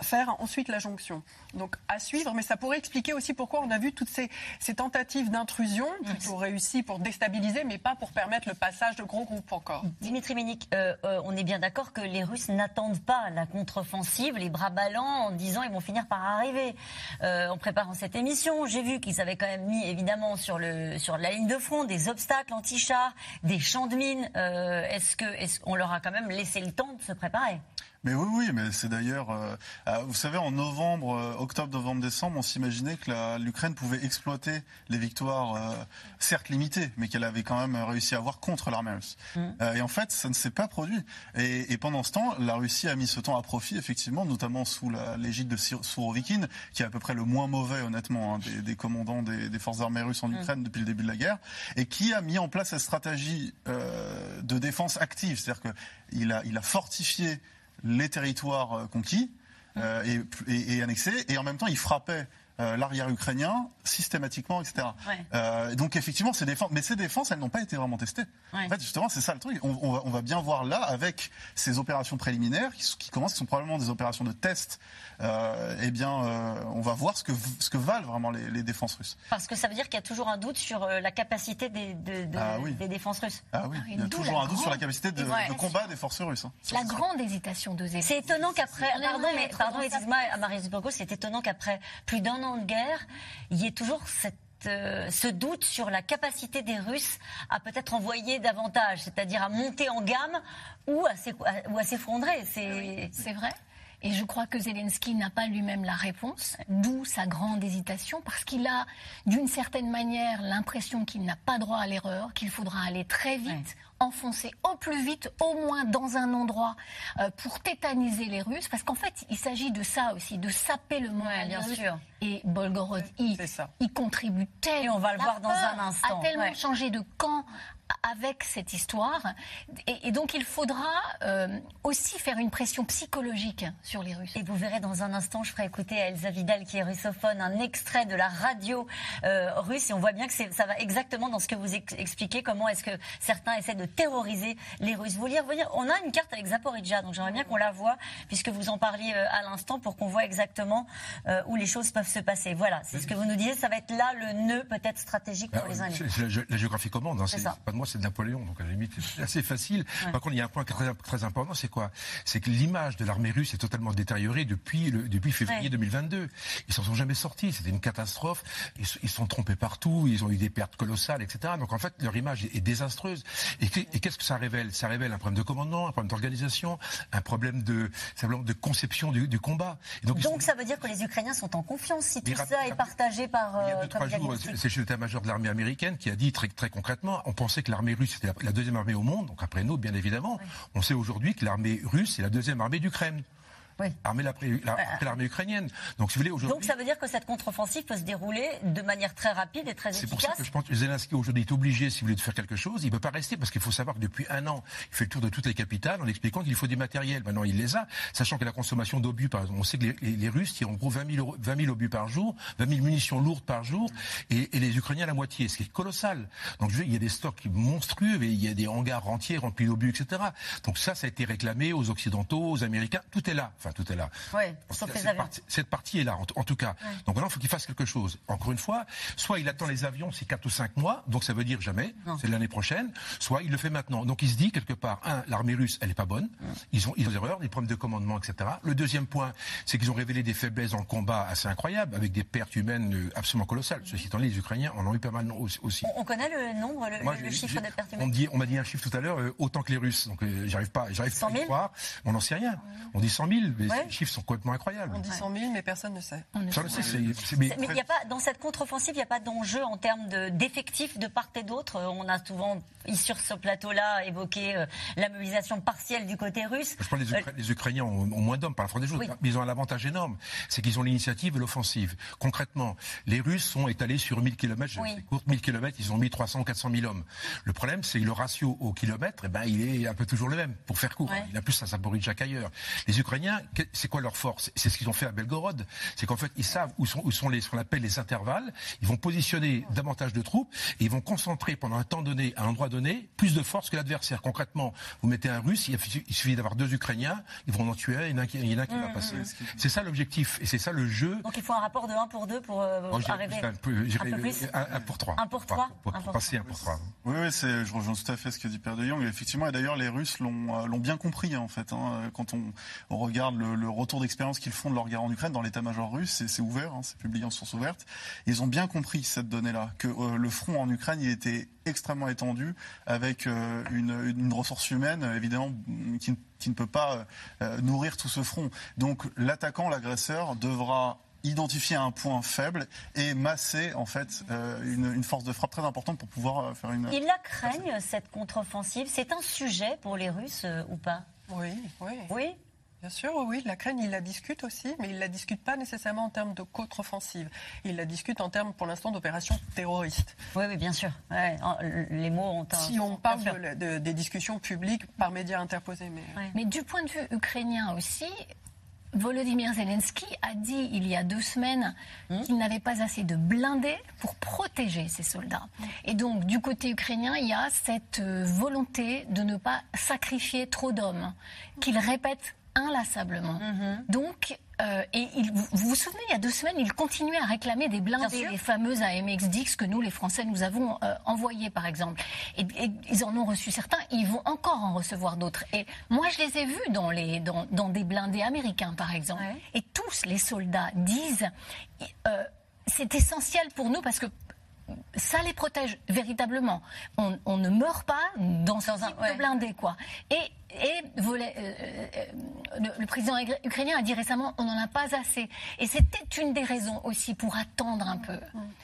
faire ensuite la jonction. Donc à suivre, mais ça pourrait expliquer aussi pourquoi on a vu toutes ces, ces tentatives d'intrusion, plutôt oui. réussies pour déstabiliser, mais pas pour permettre le passage de gros groupes encore. Dimitri Minic, euh, euh, on est bien d'accord que les Russes n'attendent pas la contre-offensive, les bras ballants, en disant ils vont finir par arriver. Euh, en préparant cette émission, j'ai vu qu'ils avaient quand même mis, évidemment, sur, le, sur la ligne de front, des obstacles anti-chars, des champs de mines. Euh, est-ce que, est-ce qu'on leur a quand même laissé le temps de se préparer ? Mais oui, oui, mais c'est d'ailleurs... Euh, vous savez, en novembre, euh, octobre, novembre, décembre, on s'imaginait que la, l'Ukraine pouvait exploiter les victoires, euh, certes limitées, mais qu'elle avait quand même réussi à avoir contre l'armée russe. Mmh. Euh, et en fait, ça ne s'est pas produit. Et, et pendant ce temps, la Russie a mis ce temps à profit, effectivement, notamment sous la, l'égide de Sourovikine, qui est à peu près le moins mauvais, honnêtement, hein, des, des commandants des, des forces armées russes en Ukraine mmh. depuis le début de la guerre, et qui a mis en place cette stratégie euh, de défense active. C'est-à-dire qu'il a, il a fortifié les territoires conquis euh, et, et, et annexés, et en même temps il frappait euh, l'arrière ukrainien systématiquement, et cetera. Ouais. Euh, donc effectivement, ces défenses, mais ces défenses, elles n'ont pas été vraiment testées. Ouais. En fait, justement, c'est ça le truc. On, on, va, on va bien voir là avec ces opérations préliminaires qui, qui commencent, qui sont probablement des opérations de test. Euh, eh bien, euh, on va voir ce que ce que valent vraiment les, les défenses russes. Parce que ça veut dire qu'il y a toujours un doute sur la capacité des, de, de, ah, oui. des défenses russes. Ah oui. Il y a toujours un doute grande... sur la capacité de, ouais. de combat des forces russes. Hein. La grande ça. hésitation de Zelensky. C'est étonnant qu'après, c'est... pardon, mais pardon, excusez-moi, à Maryse Burgot, c'est étonnant qu'après plus d'un an de guerre, il y ait toujours cette, euh, ce doute sur la capacité des Russes à peut-être envoyer davantage, c'est-à-dire à monter en gamme ou à, s'é- à, ou à s'effondrer. C'est, oui, c'est vrai. Et je crois que Zelensky n'a pas lui-même la réponse, d'où sa grande hésitation, parce qu'il a d'une certaine manière l'impression qu'il n'a pas droit à l'erreur, qu'il faudra aller très vite, oui. enfoncer au plus vite, au moins dans un endroit, euh, pour tétaniser les Russes, parce qu'en fait, il s'agit de ça aussi, de saper le moral. Ouais, bien sûr. Et Belgorod, il, il contribue tellement. Et on va le voir dans un instant. A tellement ouais. changé de camp avec cette histoire, et, et donc il faudra euh, aussi faire une pression psychologique sur les Russes. Et vous verrez dans un instant, je ferai écouter à Elsa Vidal qui est russophone un extrait de la radio euh, russe, et on voit bien que c'est, ça va exactement dans ce que vous ex- expliquez, comment est-ce que certains essaient de terroriser les Russes. Vous lire, vous lire, on a une carte avec Zaporijjia, donc j'aimerais bien qu'on la voit, puisque vous en parliez euh, à l'instant, pour qu'on voit exactement euh, où les choses peuvent se passer. Voilà, c'est ce que vous nous disiez, ça va être là le nœud peut-être stratégique pour bah, les Anglais. La géographie commande, hein, c'est, c'est ça. C'est pas de moi, c'est de Napoléon, donc à la limite c'est assez facile. Ouais. Par contre, il y a un point très, très important, c'est quoi ? C'est que l'image de l'armée russe est totalement détériorée depuis, le, depuis février ouais. deux mille vingt-deux. Ils s'en sont jamais sortis, c'était une catastrophe, ils se sont trompés partout, ils ont eu des pertes colossales, et cetera. Donc en fait, leur image est désastreuse. Et, que, et qu'est-ce que ça révèle ? Ça révèle un problème de commandement, un problème d'organisation, un problème de, simplement de conception du, du combat. Et donc donc sont... ça veut dire que les Ukrainiens sont en confiance, si tout rap- ça est partagé par... Euh, il y a deux, trois jours, c'est, c'est le chef d'état-major de l'armée américaine qui a dit très, très concrètement, on pensait que l'armée russe était la deuxième armée au monde, donc après nous, bien évidemment. Oui. On sait aujourd'hui que l'armée russe est la deuxième armée d'Ukraine. oui. armée après la, l'armée ukrainienne. Donc, si vous voulez, aujourd'hui... Donc ça veut dire que cette contre-offensive peut se dérouler de manière très rapide et très efficace. C'est pour ça que je pense que Zelensky aujourd'hui est obligé, si vous voulez, de faire quelque chose. Il ne peut pas rester parce qu'il faut savoir que depuis un an, il fait le tour de toutes les capitales en expliquant qu'il faut du matériel. Maintenant, il les a, sachant que la consommation d'obus, par exemple, on sait que les, les, les Russes tirent en gros vingt mille, vingt mille obus par jour, vingt mille munitions lourdes par jour, et, et les Ukrainiens la moitié, ce qui est colossal. Donc je veux dire, il y a des stocks monstrueux, et il y a des hangars entiers remplis d'obus, et cetera. Donc ça, ça a été réclamé aux Occidentaux, aux Américains. Tout est là. Enfin, tout est là. Oui, sauf cette, les avions. Partie, cette partie est là, en, en tout cas. Oui. Donc maintenant, il faut qu'il fasse quelque chose. Encore une fois, soit il attend les avions, c'est quatre ou cinq mois, donc ça veut dire jamais, non. c'est l'année prochaine, soit il le fait maintenant. Donc il se dit, quelque part, un, l'armée russe, elle n'est pas bonne. Oui. Ils ont, ils ont des erreurs, des problèmes de commandement, et cetera. Le deuxième point, c'est qu'ils ont révélé des faiblesses dans le combat assez incroyables, avec des pertes humaines absolument colossales. Ceci étant dit, les Ukrainiens en ont eu pas mal aussi. On, on connaît le nombre, le, Moi, le chiffre des pertes humaines. On, dit, on m'a dit un chiffre tout à l'heure, euh, autant que les Russes. Donc euh, j'arrive pas, j'arrive pas à y croire. On n'en sait rien. On dit cent mille, mais ouais. les chiffres sont complètement incroyables. On dit cent mille, mais personne ne sait. Personne ne sait. C'est, c'est, mais il y a pas, dans cette contre-offensive, il n'y a pas d'enjeu en termes de, d'effectifs de part et d'autre. On a souvent, sur ce plateau-là, évoqué euh, la mobilisation partielle du côté russe. Je pense que les, Ukra- euh, les Ukrainiens ont, ont moins d'hommes par la force des choses. Oui. Mais ils ont un avantage énorme, c'est qu'ils ont l'initiative et l'offensive. Concrètement, les Russes sont étalés sur mille kilomètres, oui. c'est court, mille kilomètres, ils ont mis trois cents ou quatre cent mille hommes. Le problème, c'est que le ratio au kilomètre, eh ben, il est un peu toujours le même, pour faire court. Ouais. Il a plus à Zaporijjia qu'ailleurs. Les Ukrainiens, c'est quoi leur force ? C'est ce qu'ils ont fait à Belgorod. C'est qu'en fait, ils savent où sont, où sont les, ce qu'on appelle les intervalles. Ils vont positionner davantage de troupes et ils vont concentrer pendant un temps donné, à un endroit donné, plus de force que l'adversaire. Concrètement, vous mettez un Russe, il suffit d'avoir deux Ukrainiens, ils vont en tuer un et il y en a un qui, il y en a qui mmh, va passer. Mmh. C'est ça l'objectif et c'est ça le jeu. Donc il faut un rapport de un pour deux pour euh, oh, arriver un peu, un peu plus. un pour trois un pour trois Pour, pour, pour passer un pour trois Oui, oui c'est, je rejoins tout à fait ce que dit Peer de Jong. Effectivement, et d'ailleurs, les Russes l'ont, l'ont bien compris, hein, en fait. Hein, quand on, on regarde le, le retour d'expérience qu'ils font de leur guerre en Ukraine dans l'état-major russe, c'est, c'est ouvert, hein, c'est publié en source ouverte. Ils ont bien compris cette donnée-là, que euh, le front en Ukraine, il était extrêmement étendu, avec euh, une, une ressource humaine, évidemment, qui, qui ne peut pas euh, nourrir tout ce front. Donc, l'attaquant, l'agresseur, devra identifier un point faible et masser en fait euh, une, une force de frappe très importante pour pouvoir faire une... Ils la craignent, cette contre-offensive. C'est un sujet pour les Russes euh, ou pas ? Oui, oui. Oui ? Bien sûr, oui, la craignent, ils la discutent aussi, mais ils la discutent pas nécessairement en termes de contre-offensive. Ils la discutent en termes, pour l'instant, d'opérations terroristes. Oui, oui, bien sûr. Ouais, les mots ont un... Si on parle de, de, des discussions publiques par médias interposés. Mais... Ouais. mais du point de vue ukrainien aussi... Volodymyr Zelensky a dit il y a deux semaines mmh. qu'il n'avait pas assez de blindés pour protéger ses soldats. Mmh. Et donc, du côté ukrainien, il y a cette volonté de ne pas sacrifier trop d'hommes, mmh. qu'il répète inlassablement. Mmh. Donc, euh, et il, vous vous souvenez, il y a deux semaines, il continuait à réclamer des blindés, les fameuses A M X dix que nous, les Français, nous avons euh, envoyées, par exemple. Et, et ils en ont reçu certains, ils vont encore en recevoir d'autres. Et moi, je les ai vus dans, les, dans, dans des blindés américains, par exemple. Ouais. Et tous les soldats disent euh, c'est essentiel pour nous parce que ça les protège véritablement. On, on ne meurt pas dans ce type ouais. de blindé, quoi. Et Et volet, euh, euh, le, le président ukrainien a dit récemment on n'en a pas assez. Et c'était une des raisons aussi pour attendre un peu.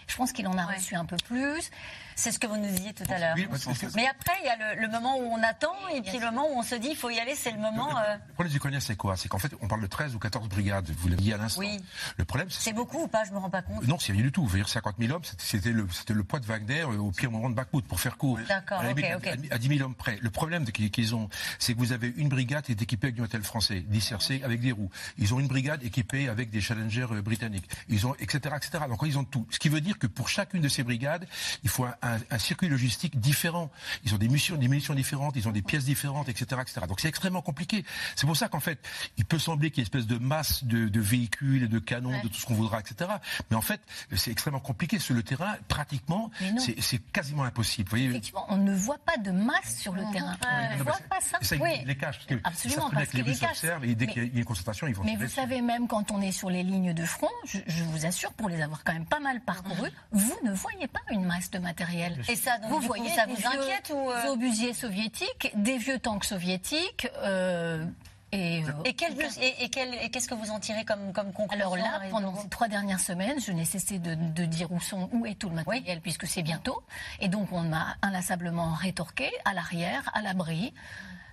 Je pense qu'il en a ouais. reçu un peu plus. C'est ce que vous nous disiez tout à l'heure. Oui, mais après, il y a le, le moment où on attend et puis le moment où on se dit il faut y aller, c'est le moment... Le, le, euh... le problème des Ukrainiens, c'est quoi ? C'est qu'en fait, on parle de treize ou quatorze brigades, vous l'avez dit à l'instant. Oui. Le problème, c'est... c'est beaucoup ou pas ? Je ne me rends pas compte. Non, c'est rien du tout. Vous voyez, cinquante mille hommes, c'était, c'était, le, c'était le poids de Wagner au pire moment de Bakhmout, pour faire court. D'accord, à, ok, à, ok. À, à dix mille hommes près. Le problème de, qu'ils ont, c'est vous avez une brigade qui est équipée avec du matériel français, dispersée avec des roues. Ils ont une brigade équipée avec des Challengers britanniques. Ils ont, et cetera, et cetera. Donc, ils ont tout. Ce qui veut dire que pour chacune de ces brigades, il faut un, un, un circuit logistique différent. Ils ont des munitions, des munitions différentes, ils ont des pièces différentes, et cetera, et cetera. Donc, c'est extrêmement compliqué. C'est pour ça qu'en fait, il peut sembler qu'il y ait une espèce de masse de, de véhicules et de canons, ouais. de tout ce qu'on voudra, et cetera. Mais en fait, c'est extrêmement compliqué sur le terrain. Pratiquement, c'est, c'est quasiment impossible. Vous voyez, effectivement, on ne voit pas de masse sur le terrain. Ouais. On ne voit non, pas ça. Oui. Les caches, parce que absolument, parce que les, les caches observent et dès mais, qu'il y a une concentration, ils vont. Mais vous dessus. Savez, même quand on est sur les lignes de front, je, je vous assure, pour les avoir quand même pas mal parcourues, vous ne voyez pas une masse de matériel. Et ça, donc, vous voyez, coup, ça vous inquiète ou euh... obusiers soviétiques, des vieux tanks soviétiques. Euh... Et, euh, et, quel, et, et, quel, et qu'est-ce que vous en tirez comme, comme conclusion ? Alors là, pendant ces trois dernières semaines, je n'ai cessé de, de dire où sont, où est tout le matériel, oui. puisque c'est bientôt. Et donc, on m'a inlassablement rétorqué à l'arrière, à l'abri.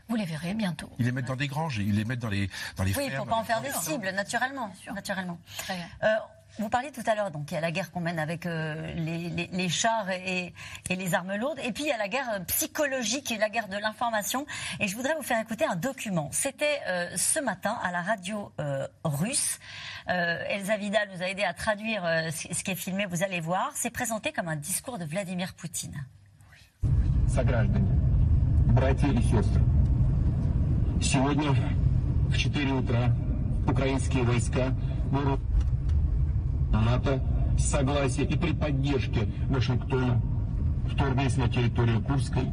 Vous les verrez bientôt. Ils les mettent dans des granges, ils les mettent dans les dans les. Oui, fermes, pour pas en faire des cibles, naturellement, naturellement. Très bien. Euh, Vous parliez tout à l'heure, donc il y a la guerre qu'on mène avec euh, les, les, les chars et, et les armes lourdes, et puis il y a la guerre psychologique et la guerre de l'information, et je voudrais vous faire écouter un document. C'était euh, ce matin à la radio euh, russe. Euh, Elsa Vidal nous a aidé à traduire euh, ce qui est filmé, vous allez voir. C'est présenté comme un discours de Vladimir Poutine. Сограждане, братья и сестры, сегодня в четыре утра украинские войска вырвали НАТО с согласия и при поддержке Вашингтона вторглись на территорию Курской,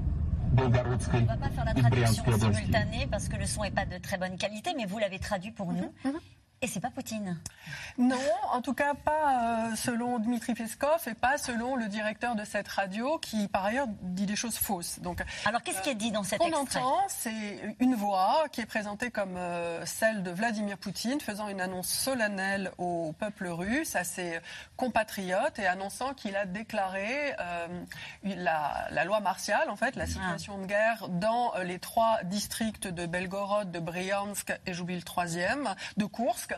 Белгородской и Брянской областей. Parce que le son est pas de très bonne qualité, mais vous l'avez traduit pour nous. Mm-hmm. Et c'est pas Poutine. Non, en tout cas pas euh, selon Dmitri Peskov et pas selon le directeur de cette radio qui par ailleurs dit des choses fausses. Donc, alors qu'est-ce euh, qui est dit dans cet extrait ? On entend, c'est une voix qui est présentée comme euh, celle de Vladimir Poutine faisant une annonce solennelle au peuple russe, à ses compatriotes et annonçant qu'il a déclaré euh, la, la loi martiale, en fait, la situation ah. de guerre dans les trois districts de Belgorod, de Bryansk et j'oublie le troisième, de Koursk.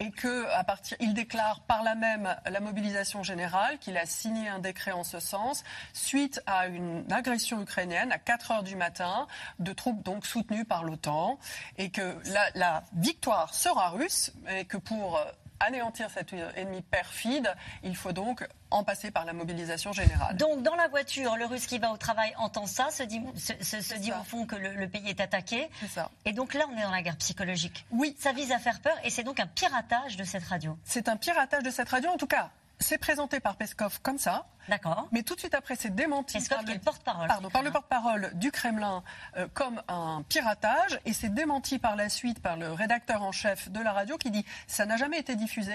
Et que, à partir, il déclare par là même la mobilisation générale, qu'il a signé un décret en ce sens, suite à une agression ukrainienne à quatre heures du matin, de troupes donc soutenues par l'OTAN, et que la, la victoire sera russe, et que pour anéantir cet ennemi perfide, il faut donc en passer par la mobilisation générale. Donc dans la voiture, le Russe qui va au travail entend ça, se dit, se, se, se dit au fond que le, le pays est attaqué. C'est ça. Et donc là, on est dans la guerre psychologique. Oui. Ça vise à faire peur et c'est donc un piratage de cette radio. C'est un piratage de cette radio, en tout cas. C'est présenté par Peskov comme ça. D'accord. Mais tout de suite après, c'est démenti Peskov par, qui le, est le, porte-parole, pardon, par le porte-parole du Kremlin euh, comme un piratage. Et c'est démenti par la suite par le rédacteur en chef de la radio qui dit « ça n'a jamais été diffusé,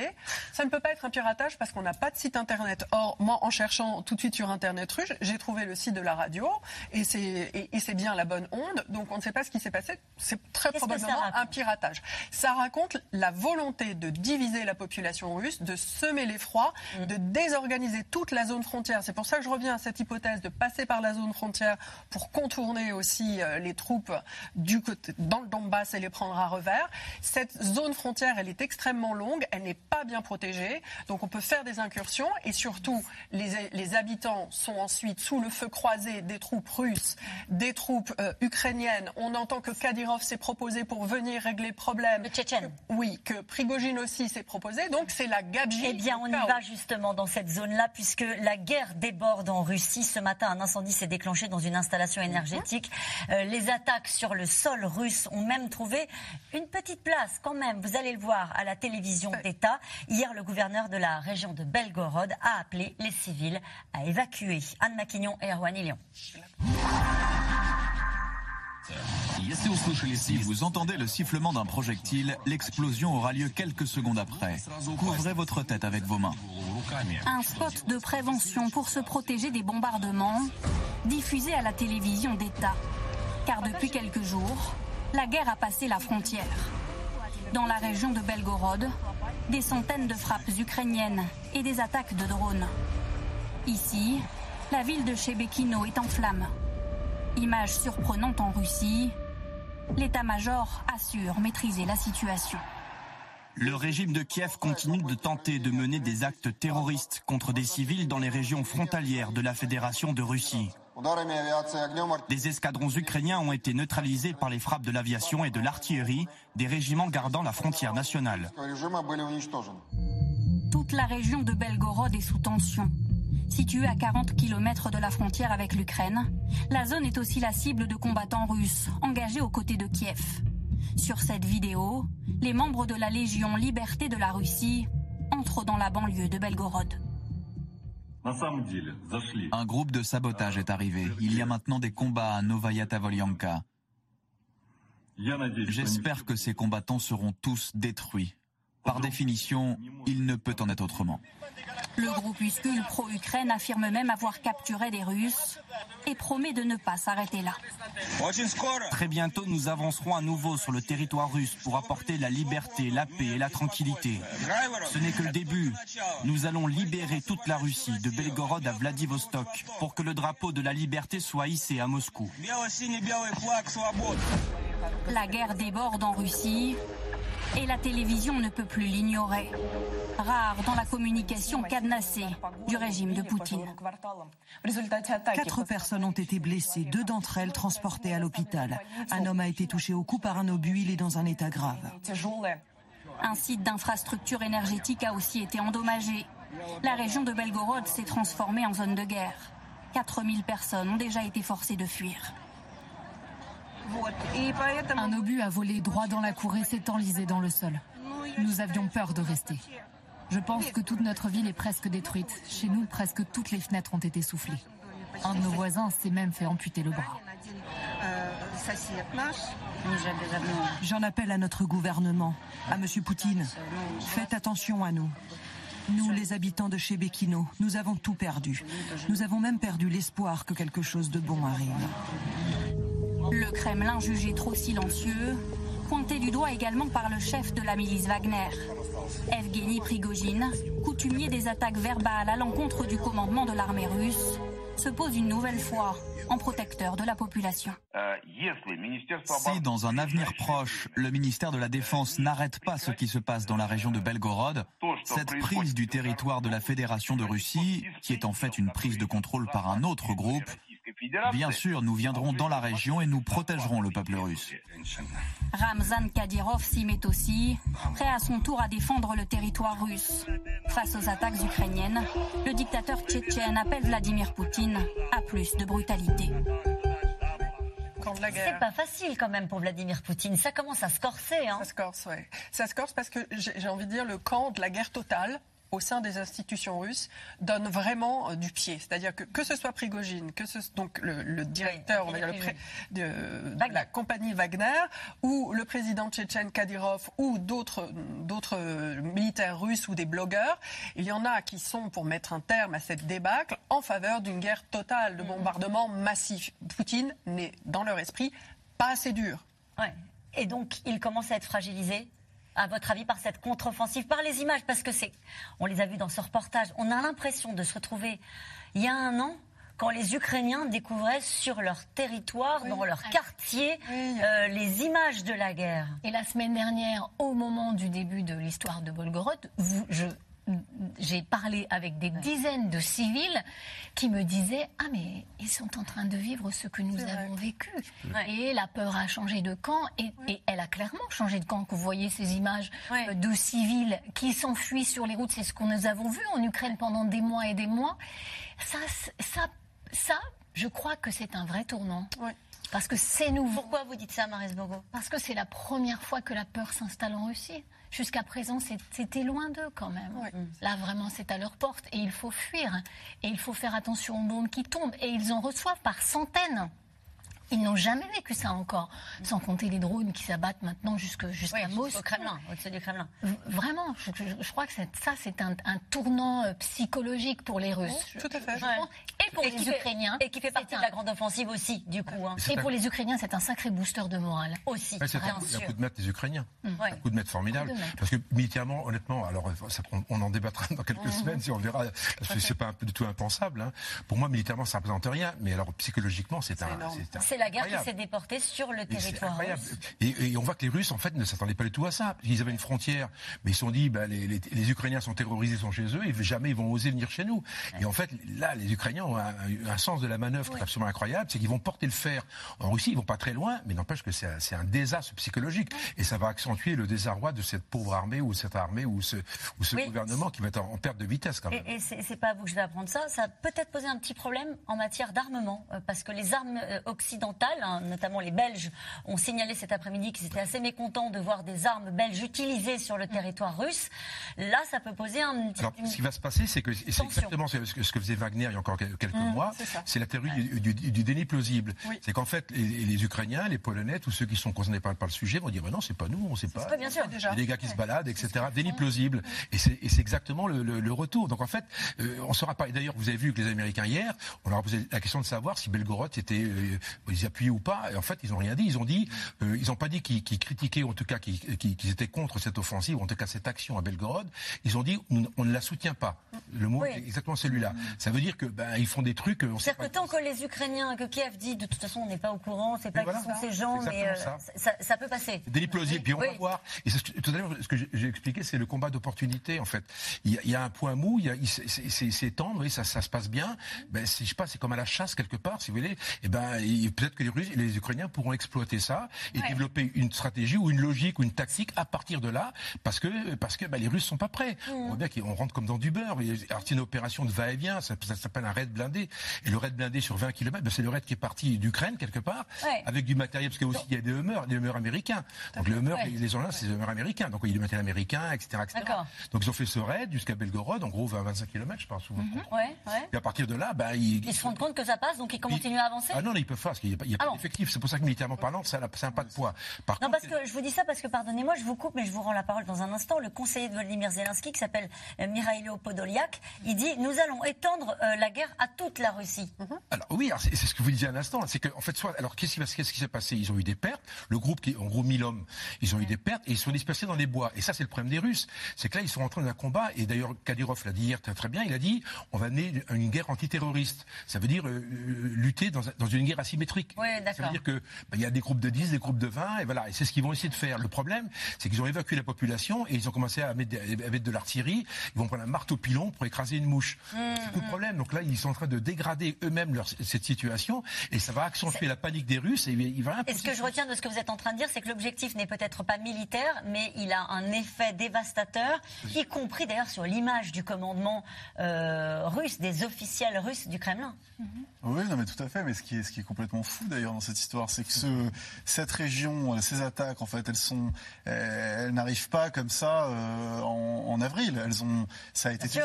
ça ne peut pas être un piratage parce qu'on n'a pas de site internet ». Or, moi, en cherchant tout de suite sur internet russe, j'ai trouvé le site de la radio et c'est, et, et c'est bien la bonne onde. Donc on ne sait pas ce qui s'est passé. C'est très Qu'est-ce probablement un piratage. Ça raconte la volonté de diviser la population russe, de semer l'effroi, de désorganiser toute la zone frontière. C'est pour ça que je reviens à cette hypothèse de passer par la zone frontière pour contourner aussi les troupes du côté, dans le Donbass et les prendre à revers. Cette zone frontière, elle est extrêmement longue, elle n'est pas bien protégée, donc on peut faire des incursions et surtout les, les habitants sont ensuite sous le feu croisé des troupes russes, des troupes euh, ukrainiennes. On entend que Kadyrov s'est proposé pour venir régler problème. Le Tchétchène. Oui, que Prigojine aussi s'est proposé, donc c'est la gabegie. Eh bien, on y va justement. Justement dans cette zone-là, puisque la guerre déborde en Russie. Ce matin, un incendie s'est déclenché dans une installation énergétique. Euh, les attaques sur le sol russe ont même trouvé une petite place, quand même. Vous allez le voir à la télévision d'État. Hier, le gouverneur de la région de Belgorod a appelé les civils à évacuer. Anne Maquignon et Erwan Elian. Si vous entendez le sifflement d'un projectile, l'explosion aura lieu quelques secondes après. Couvrez votre tête avec vos mains. Un spot de prévention pour se protéger des bombardements, diffusé à la télévision d'État. Car depuis quelques jours, la guerre a passé la frontière. Dans la région de Belgorod, des centaines de frappes ukrainiennes et des attaques de drones. Ici, la ville de Chebekino est en flammes. Image surprenante en Russie, l'état-major assure maîtriser la situation. Le régime de Kiev continue de tenter de mener des actes terroristes contre des civils dans les régions frontalières de la Fédération de Russie. Des escadrons ukrainiens ont été neutralisés par les frappes de l'aviation et de l'artillerie, des régiments gardant la frontière nationale. Toute la région de Belgorod est sous tension. Située à quarante kilomètres de la frontière avec l'Ukraine, la zone est aussi la cible de combattants russes engagés aux côtés de Kiev. Sur cette vidéo, les membres de la Légion Liberté de la Russie entrent dans la banlieue de Belgorod. Un groupe de sabotage est arrivé. Il y a maintenant des combats à Novaya Tavolianka. J'espère que ces combattants seront tous détruits. Par définition, il ne peut en être autrement. Le groupuscule pro-Ukraine affirme même avoir capturé des Russes et promet de ne pas s'arrêter là. Très bientôt, nous avancerons à nouveau sur le territoire russe pour apporter la liberté, la paix et la tranquillité. Ce n'est que le début. Nous allons libérer toute la Russie, de Belgorod à Vladivostok, pour que le drapeau de la liberté soit hissé à Moscou. La guerre déborde en Russie et la télévision ne peut plus l'ignorer. Rare dans la communication cadenassée du régime de Poutine. Quatre personnes ont été blessées, deux d'entre elles transportées à l'hôpital. Un homme a été touché au cou par un obus, il est dans un état grave. Un site d'infrastructure énergétique a aussi été endommagé. La région de Belgorod s'est transformée en zone de guerre. quatre mille personnes ont déjà été forcées de fuir. Un obus a volé droit dans la cour et s'est enlisé dans le sol. Nous avions peur de rester. Je pense que toute notre ville est presque détruite. Chez nous, presque toutes les fenêtres ont été soufflées. Un de nos voisins s'est même fait amputer le bras. J'en appelle à notre gouvernement, à M. Poutine. Faites attention à nous. Nous, les habitants de Chebekino, nous avons tout perdu. Nous avons même perdu l'espoir que quelque chose de bon arrive. Le Kremlin jugé trop silencieux, pointé du doigt également par le chef de la milice Wagner. Evgueni Prigojine, coutumier des attaques verbales à l'encontre du commandement de l'armée russe, se pose une nouvelle fois en protecteur de la population. Si dans un avenir proche, le ministère de la Défense n'arrête pas ce qui se passe dans la région de Belgorod, cette prise du territoire de la Fédération de Russie, qui est en fait une prise de contrôle par un autre groupe, bien sûr, nous viendrons dans la région et nous protégerons le peuple russe. Ramzan Kadyrov s'y met aussi, prêt à son tour à défendre le territoire russe. Face aux attaques ukrainiennes, le dictateur tchétchène appelle Vladimir Poutine à plus de brutalité. C'est pas facile quand même pour Vladimir Poutine. Ça commence à se corser. Hein. Ça se corse, oui. Ça se corse parce que j'ai envie de dire le camp de la guerre totale au sein des institutions russes, donne vraiment du pied. C'est-à-dire que, que ce soit Prigojine, que ce, donc le, le directeur, oui, on va dire, le pré, de, de la compagnie Wagner, ou le président tchétchène Kadyrov, ou d'autres d'autres militaires russes ou des blogueurs, il y en a qui sont pour mettre un terme à cette débâcle en faveur d'une guerre totale, de bombardement massif. Poutine n'est, dans leur esprit, pas assez dur. Ouais. Et donc, il commence à être fragilisé ? À votre avis, par cette contre-offensive, par les images, parce que c'est, on les a vues dans ce reportage, on a l'impression de se retrouver il y a un an, quand les Ukrainiens découvraient sur leur territoire, oui, dans leur quartier, oui, euh, les images de la guerre. Et la semaine dernière, au moment du début de l'histoire de Belgorod, vous, je... j'ai parlé avec des dizaines de civils qui me disaient « Ah mais ils sont en train de vivre ce que nous avons vécu ». Et la peur a changé de camp et, et elle a clairement changé de camp. Quand vous voyez ces images ouais. de civils qui s'enfuient sur les routes, c'est ce que nous avons vu en Ukraine pendant des mois et des mois. Ça, ça, ça je crois que c'est un vrai tournant. Ouais. Parce que c'est nouveau. Pourquoi vous dites ça, Maryse Burgot ? Parce que c'est la première fois que la peur s'installe en Russie. Jusqu'à présent, c'était loin d'eux quand même. Oui. Là, vraiment, c'est à leur porte. Et il faut fuir. Et il faut faire attention aux bombes qui tombent. Et ils en reçoivent par centaines. Ils n'ont jamais vécu ça encore. Sans compter les drones qui s'abattent maintenant jusqu'à oui, Moscou. Au Kremlin, au-dessus du Kremlin. Vraiment, je, je, je crois que ça, c'est un, un tournant psychologique pour les Russes. Oh, tout à fait. Je, je ouais. pense. Et pour et les Ukrainiens. Fait, et qui fait partie un... de la grande offensive aussi, du coup. Hein. Et un... pour les Ukrainiens, c'est un sacré booster de morale. Aussi. Ouais, c'est un, un coup de maître des Ukrainiens. Mmh. Ouais. Un coup de maître formidable. De maître. Parce que militairement, honnêtement, alors ça, on, on en débattra dans quelques mmh. semaines si on verra. Parce que c'est pas du tout impensable. Hein. Pour moi, militairement, ça ne représente rien. Mais alors, psychologiquement, c'est un. C'est la guerre incroyable. Qui s'est déportée sur le territoire russe. Et, et on voit que les Russes, en fait, ne s'attendaient pas du tout à ça. Ils avaient une frontière, mais ils se sont dit, bah, les, les, les Ukrainiens sont terrorisés, sont chez eux, et jamais ils vont oser venir chez nous. Ouais. Et en fait, là, les Ukrainiens ont un, un sens de la manœuvre oui. qui est absolument incroyable, c'est qu'ils vont porter le fer en Russie, ils ne vont pas très loin, mais n'empêche que c'est un, c'est un désastre psychologique. Oui. Et ça va accentuer le désarroi de cette pauvre armée, ou cette armée, ou ce, ou ce oui. gouvernement qui va être en, en perte de vitesse, quand même. Et, et c'est, c'est pas à vous que je vais apprendre ça, ça a peut-être posé un petit problème en matière d'armement, parce que les armes euh, occidentales, hein, notamment les Belges, ont signalé cet après-midi qu'ils étaient assez mécontents de voir des armes belges utilisées sur le territoire russe. Là, ça peut poser un... Alors, une... ce qui va se passer, c'est que c'est exactement ce que, ce que faisait Wagner il y a encore quelques mmh, mois, c'est, c'est la théorie ouais. du, du, du déni plausible. Oui. C'est qu'en fait, les, les Ukrainiens, les Polonais, tous ceux qui sont concernés par, par le sujet vont dire bah « non, c'est pas nous, on sait pas, pas bien sûr. Il y a des gars qui ouais. se baladent, et cetera » Déni plausible. Et c'est, et c'est exactement le, le, le retour. Donc en fait, euh, on ne saura pas. Et d'ailleurs, vous avez vu que les Américains hier, on leur a posé la question de savoir si Belgorod était... Euh, ils appuyaient ou pas, et en fait ils n'ont rien dit, ils ont dit, euh, ils n'ont pas dit qu'ils, qu'ils critiquaient, ou en tout cas qu'ils, qu'ils étaient contre cette offensive, ou en tout cas cette action à Belgorod, ils ont dit on ne la soutient pas. Le mot, oui. Exactement celui-là. Ça veut dire que bah, ils font des trucs. On sait pas que tant que les Ukrainiens, que Kiev dit de toute façon, on n'est pas au courant, c'est pas voilà, qui sont ces gens, mais euh, ça. Ça, ça peut passer. Délit plausible. Puis on oui. va voir. Et tout à l'heure, ce que j'ai expliqué, c'est le combat d'opportunité. En fait, il y, a, il y a un point mou. Il y a, c'est tendre et ça, ça se passe bien. Ben, si je sais pas, c'est comme à la chasse quelque part, si vous voulez. Et ben, peut-être que les Russes, les Ukrainiens pourront exploiter ça et ouais. développer une stratégie ou une logique ou une tactique à partir de là, parce que parce que ben, les Russes sont pas prêts. Mmh. On voit bien qu'on rentre comme dans du beurre. Il y a une opération de va-et-vient, ça, ça s'appelle un raid blindé. Et le raid blindé sur vingt kilomètres, ben c'est le raid qui est parti d'Ukraine, quelque part, ouais. avec du matériel, parce qu'il y a aussi donc, y a des Hummers, des Hummers américains. Donc les Hummers, ouais. les Anglais, c'est des Hummers américains. Donc il y a du matériel américain, et cetera et cetera. Donc ils ont fait ce raid jusqu'à Belgorod, en gros vingt à vingt-cinq kilomètres, je pense. Souvent. Mm-hmm. ouais, ouais. Et à partir de là, ben, ils, ils se rendent compte que ça passe, donc ils continuent ils, à avancer. Ah non, ils peuvent pas, parce qu'il n'y a, y a ah pas d'effectif. C'est pour ça que militairement parlant, ça n'a pas de poids. Par non, contre, parce que je vous dis ça, parce que pardonnez-moi, je vous coupe, mais je vous rends la parole dans un instant. Le conseiller de Volodymyr Zelensky, qui s'appelle Mykhailo Podolyak, il dit, nous allons étendre euh, la guerre à toute la Russie. Mm-hmm. Alors oui, alors c'est, c'est ce que vous disiez à l'instant. C'est que en fait, soit alors qu'est-ce qui, qu'est-ce qui s'est passé ? Ils ont eu des pertes. Le groupe qui en gros mille hommes, ils ont mm-hmm. eu des pertes et ils sont dispersés dans les bois. Et ça, c'est le problème des Russes. C'est que là, ils sont en train d'un combat. Et d'ailleurs, Kadyrov l'a dit hier très bien. Il a dit, on va mener une guerre antiterroriste. Ça veut dire euh, lutter dans, dans une guerre asymétrique. Oui, ça veut dire que ben, y a des groupes de dix, des groupes de vingt, et voilà. Et c'est ce qu'ils vont essayer de faire. Le problème, c'est qu'ils ont évacué la population et ils ont commencé à mettre, à mettre de l'artillerie. Ils vont prendre un marteau-pilon pour écraser une mouche. Mmh, c'est tout le problème. Donc là, ils sont en train de dégrader eux-mêmes leur, cette situation et ça va accentuer c'est... la panique des Russes. Et, il va et ce que je retiens de ce que vous êtes en train de dire, c'est que l'objectif n'est peut-être pas militaire, mais il a un effet dévastateur, y compris d'ailleurs sur l'image du commandement euh, russe, des officiels russes du Kremlin. Mmh. Oui, non, mais tout à fait. Mais ce qui est, ce qui est complètement fou d'ailleurs dans cette histoire, c'est que ce, cette région, ces attaques, en fait, elles sont, elles n'arrivent pas comme ça euh, en, en avril. Elles ont, ça a été testé.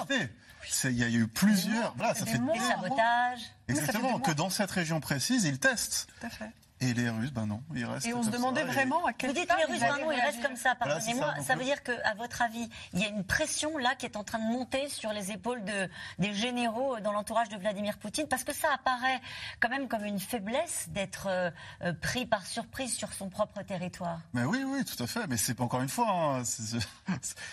Il y a eu plusieurs. Voilà, ça fait des sabotages. Exactement, que dans cette région précise, ils testent. Tout à fait. Et les Russes, ben non, ils restent. Et on se demandait vraiment à quel point. Vous dites les Russes, ben non, ils restent comme ça. Pardonnez-moi, ça veut dire que, à votre avis, il y a une pression là qui est en train de monter sur les épaules de des généraux dans l'entourage de Vladimir Poutine, parce que ça apparaît quand même comme une faiblesse d'être euh, pris par surprise sur son propre territoire. Mais oui, oui, tout à fait. Mais c'est pas encore une fois, hein, c'est,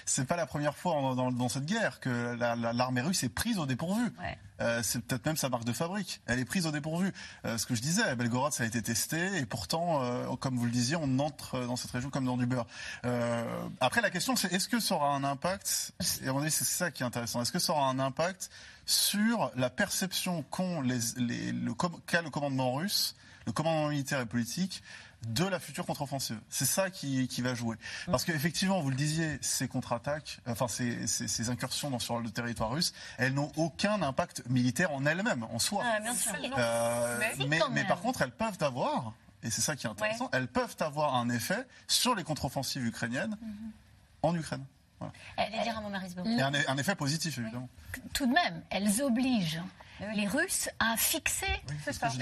c'est pas la première fois dans, dans, dans cette guerre que la, la, l'armée russe est prise au dépourvu. Ouais. Euh, c'est peut-être même sa marque de fabrique. Elle est prise au dépourvu. Euh, ce que je disais, à Belgorod, ça a été testé et pourtant, euh, comme vous le disiez, on entre dans cette région comme dans du beurre. Euh, après, la question, c'est est-ce que ça aura un impact ? Et on dit, c'est ça qui est intéressant. Est-ce que ça aura un impact sur la perception qu'ont les, les, le, qu'a le commandement russe, le commandement militaire et politique, de la future contre-offensive. C'est ça qui, qui va jouer. Parce qu'effectivement, vous le disiez, ces contre-attaques, enfin ces, ces, ces incursions dans, sur le territoire russe, elles n'ont aucun impact militaire en elles-mêmes, en soi. Ah, bien sûr. Euh, mais, mais, mais par contre, elles peuvent avoir, et c'est ça qui est intéressant, ouais. elles peuvent avoir un effet sur les contre-offensives ukrainiennes mm-hmm. en Ukraine. Voilà. Elle va dire à mon mari, et un, un effet positif, évidemment. Oui. Tout de même, elles obligent les Russes à fixer oui,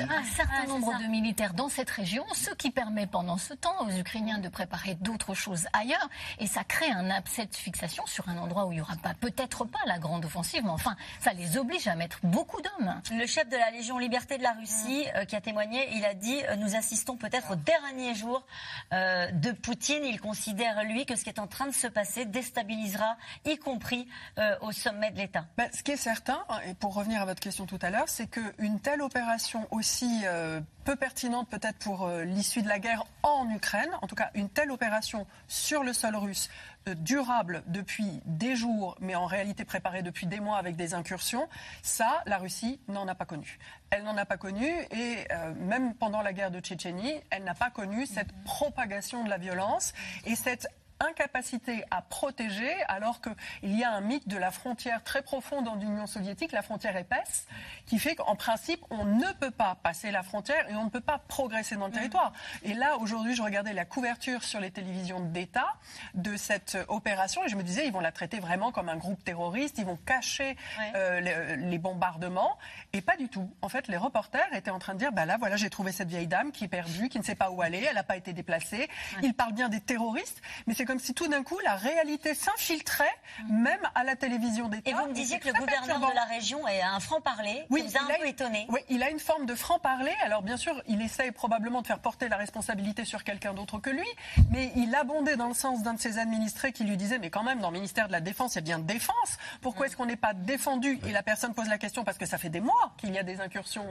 un certain ah, nombre de militaires dans cette région, ce qui permet pendant ce temps aux Ukrainiens de préparer d'autres choses ailleurs, et ça crée un abcès de fixation sur un endroit où il n'y aura pas, peut-être pas la grande offensive, mais enfin, ça les oblige à mettre beaucoup d'hommes. Le chef de la Légion Liberté de la Russie, mmh. euh, qui a témoigné, il a dit euh, « Nous assistons peut-être au dernier jour euh, de Poutine. Il considère, lui, que ce qui est en train de se passer déstabilisera, y compris euh, au sommet de l'État. » Ben, ce qui est certain, et pour revenir à votre question tout à l'heure, c'est qu'une telle opération aussi euh, peu pertinente peut-être pour euh, l'issue de la guerre en Ukraine, en tout cas une telle opération sur le sol russe, euh, durable depuis des jours, mais en réalité préparée depuis des mois avec des incursions, ça, la Russie n'en a pas connu. Elle n'en a pas connu et euh, même pendant la guerre de Tchétchénie, elle n'a pas connu cette mmh. propagation de la violence et cette incapacité à protéger, alors qu'il y a un mythe de la frontière très profonde dans l'Union soviétique, la frontière épaisse, qui fait qu'en principe, on ne peut pas passer la frontière et on ne peut pas progresser dans le mmh. territoire. Et là, aujourd'hui, je regardais la couverture sur les télévisions d'État de cette opération et je me disais, ils vont la traiter vraiment comme un groupe terroriste, ils vont cacher ouais. euh, les, les bombardements, et pas du tout. En fait, les reporters étaient en train de dire, bah là, voilà, j'ai trouvé cette vieille dame qui est perdue, qui ne sait pas où aller, elle n'a pas été déplacée. Ouais. Ils parlent bien des terroristes, mais c'est comme si tout d'un coup la réalité s'infiltrait, même à la télévision d'État. Et vous me disiez que le gouverneur de la région est un franc-parler, oui, qui vous a un peu étonné. Oui, il a une forme de franc-parler. Alors bien sûr, il essaye probablement de faire porter la responsabilité sur quelqu'un d'autre que lui, mais il abondait dans le sens d'un de ses administrés qui lui disait, mais quand même, dans le ministère de la Défense, il y a bien défense. Pourquoi est-ce qu'on n'est pas défendu ? Et la personne pose la question parce que ça fait des mois qu'il y a des incursions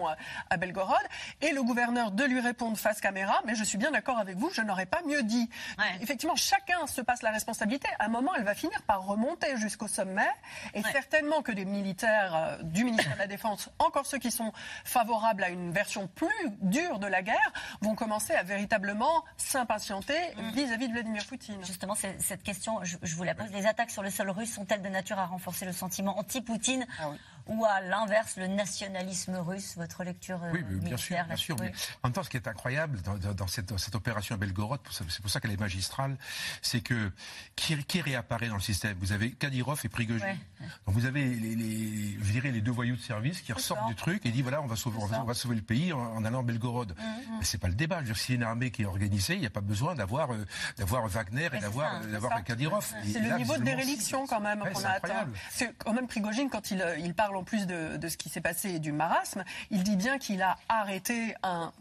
à Belgorod. Et le gouverneur de lui répondre face caméra, mais je suis bien d'accord avec vous, je n'aurais pas mieux dit. Ouais. Effectivement, chacun se passe la responsabilité. À un moment, elle va finir par remonter jusqu'au sommet. Et ouais. certainement que des militaires du ministère de la Défense, encore ceux qui sont favorables à une version plus dure de la guerre, vont commencer à véritablement s'impatienter mmh. vis-à-vis de Vladimir Poutine. Justement, c'est, cette question, je, je vous la pose. Les attaques sur le sol russe sont-elles de nature à renforcer le sentiment anti-Poutine ah oui. ou à l'inverse, le nationalisme russe ? Votre lecture euh, oui, mais bien sûr, bien sûr. Mais en même temps, ce qui est incroyable dans, dans, dans cette, cette opération à Belgorod, c'est pour ça qu'elle est magistrale, c'est que qui, qui réapparaît dans le système ? Vous avez Kadyrov et Prigojine. Ouais. Donc vous avez les, les, je dirais les deux voyous de service qui ressortent du truc et disent voilà, on va sauver, on va, on va sauver le pays en, en allant à Belgorod. Mm-hmm. Mais c'est pas le débat. Je veux dire, si une armée qui est organisée, il n'y a pas besoin d'avoir, euh, d'avoir Wagner et, et d'avoir, ça, d'avoir Kadyrov. C'est, c'est le là, niveau de déréliction quand même ouais, qu'on a atteint. C'est quand même Prigojine, quand il, il parle en plus de, de ce qui s'est passé et du marasme, il dit bien qu'il a arrêté un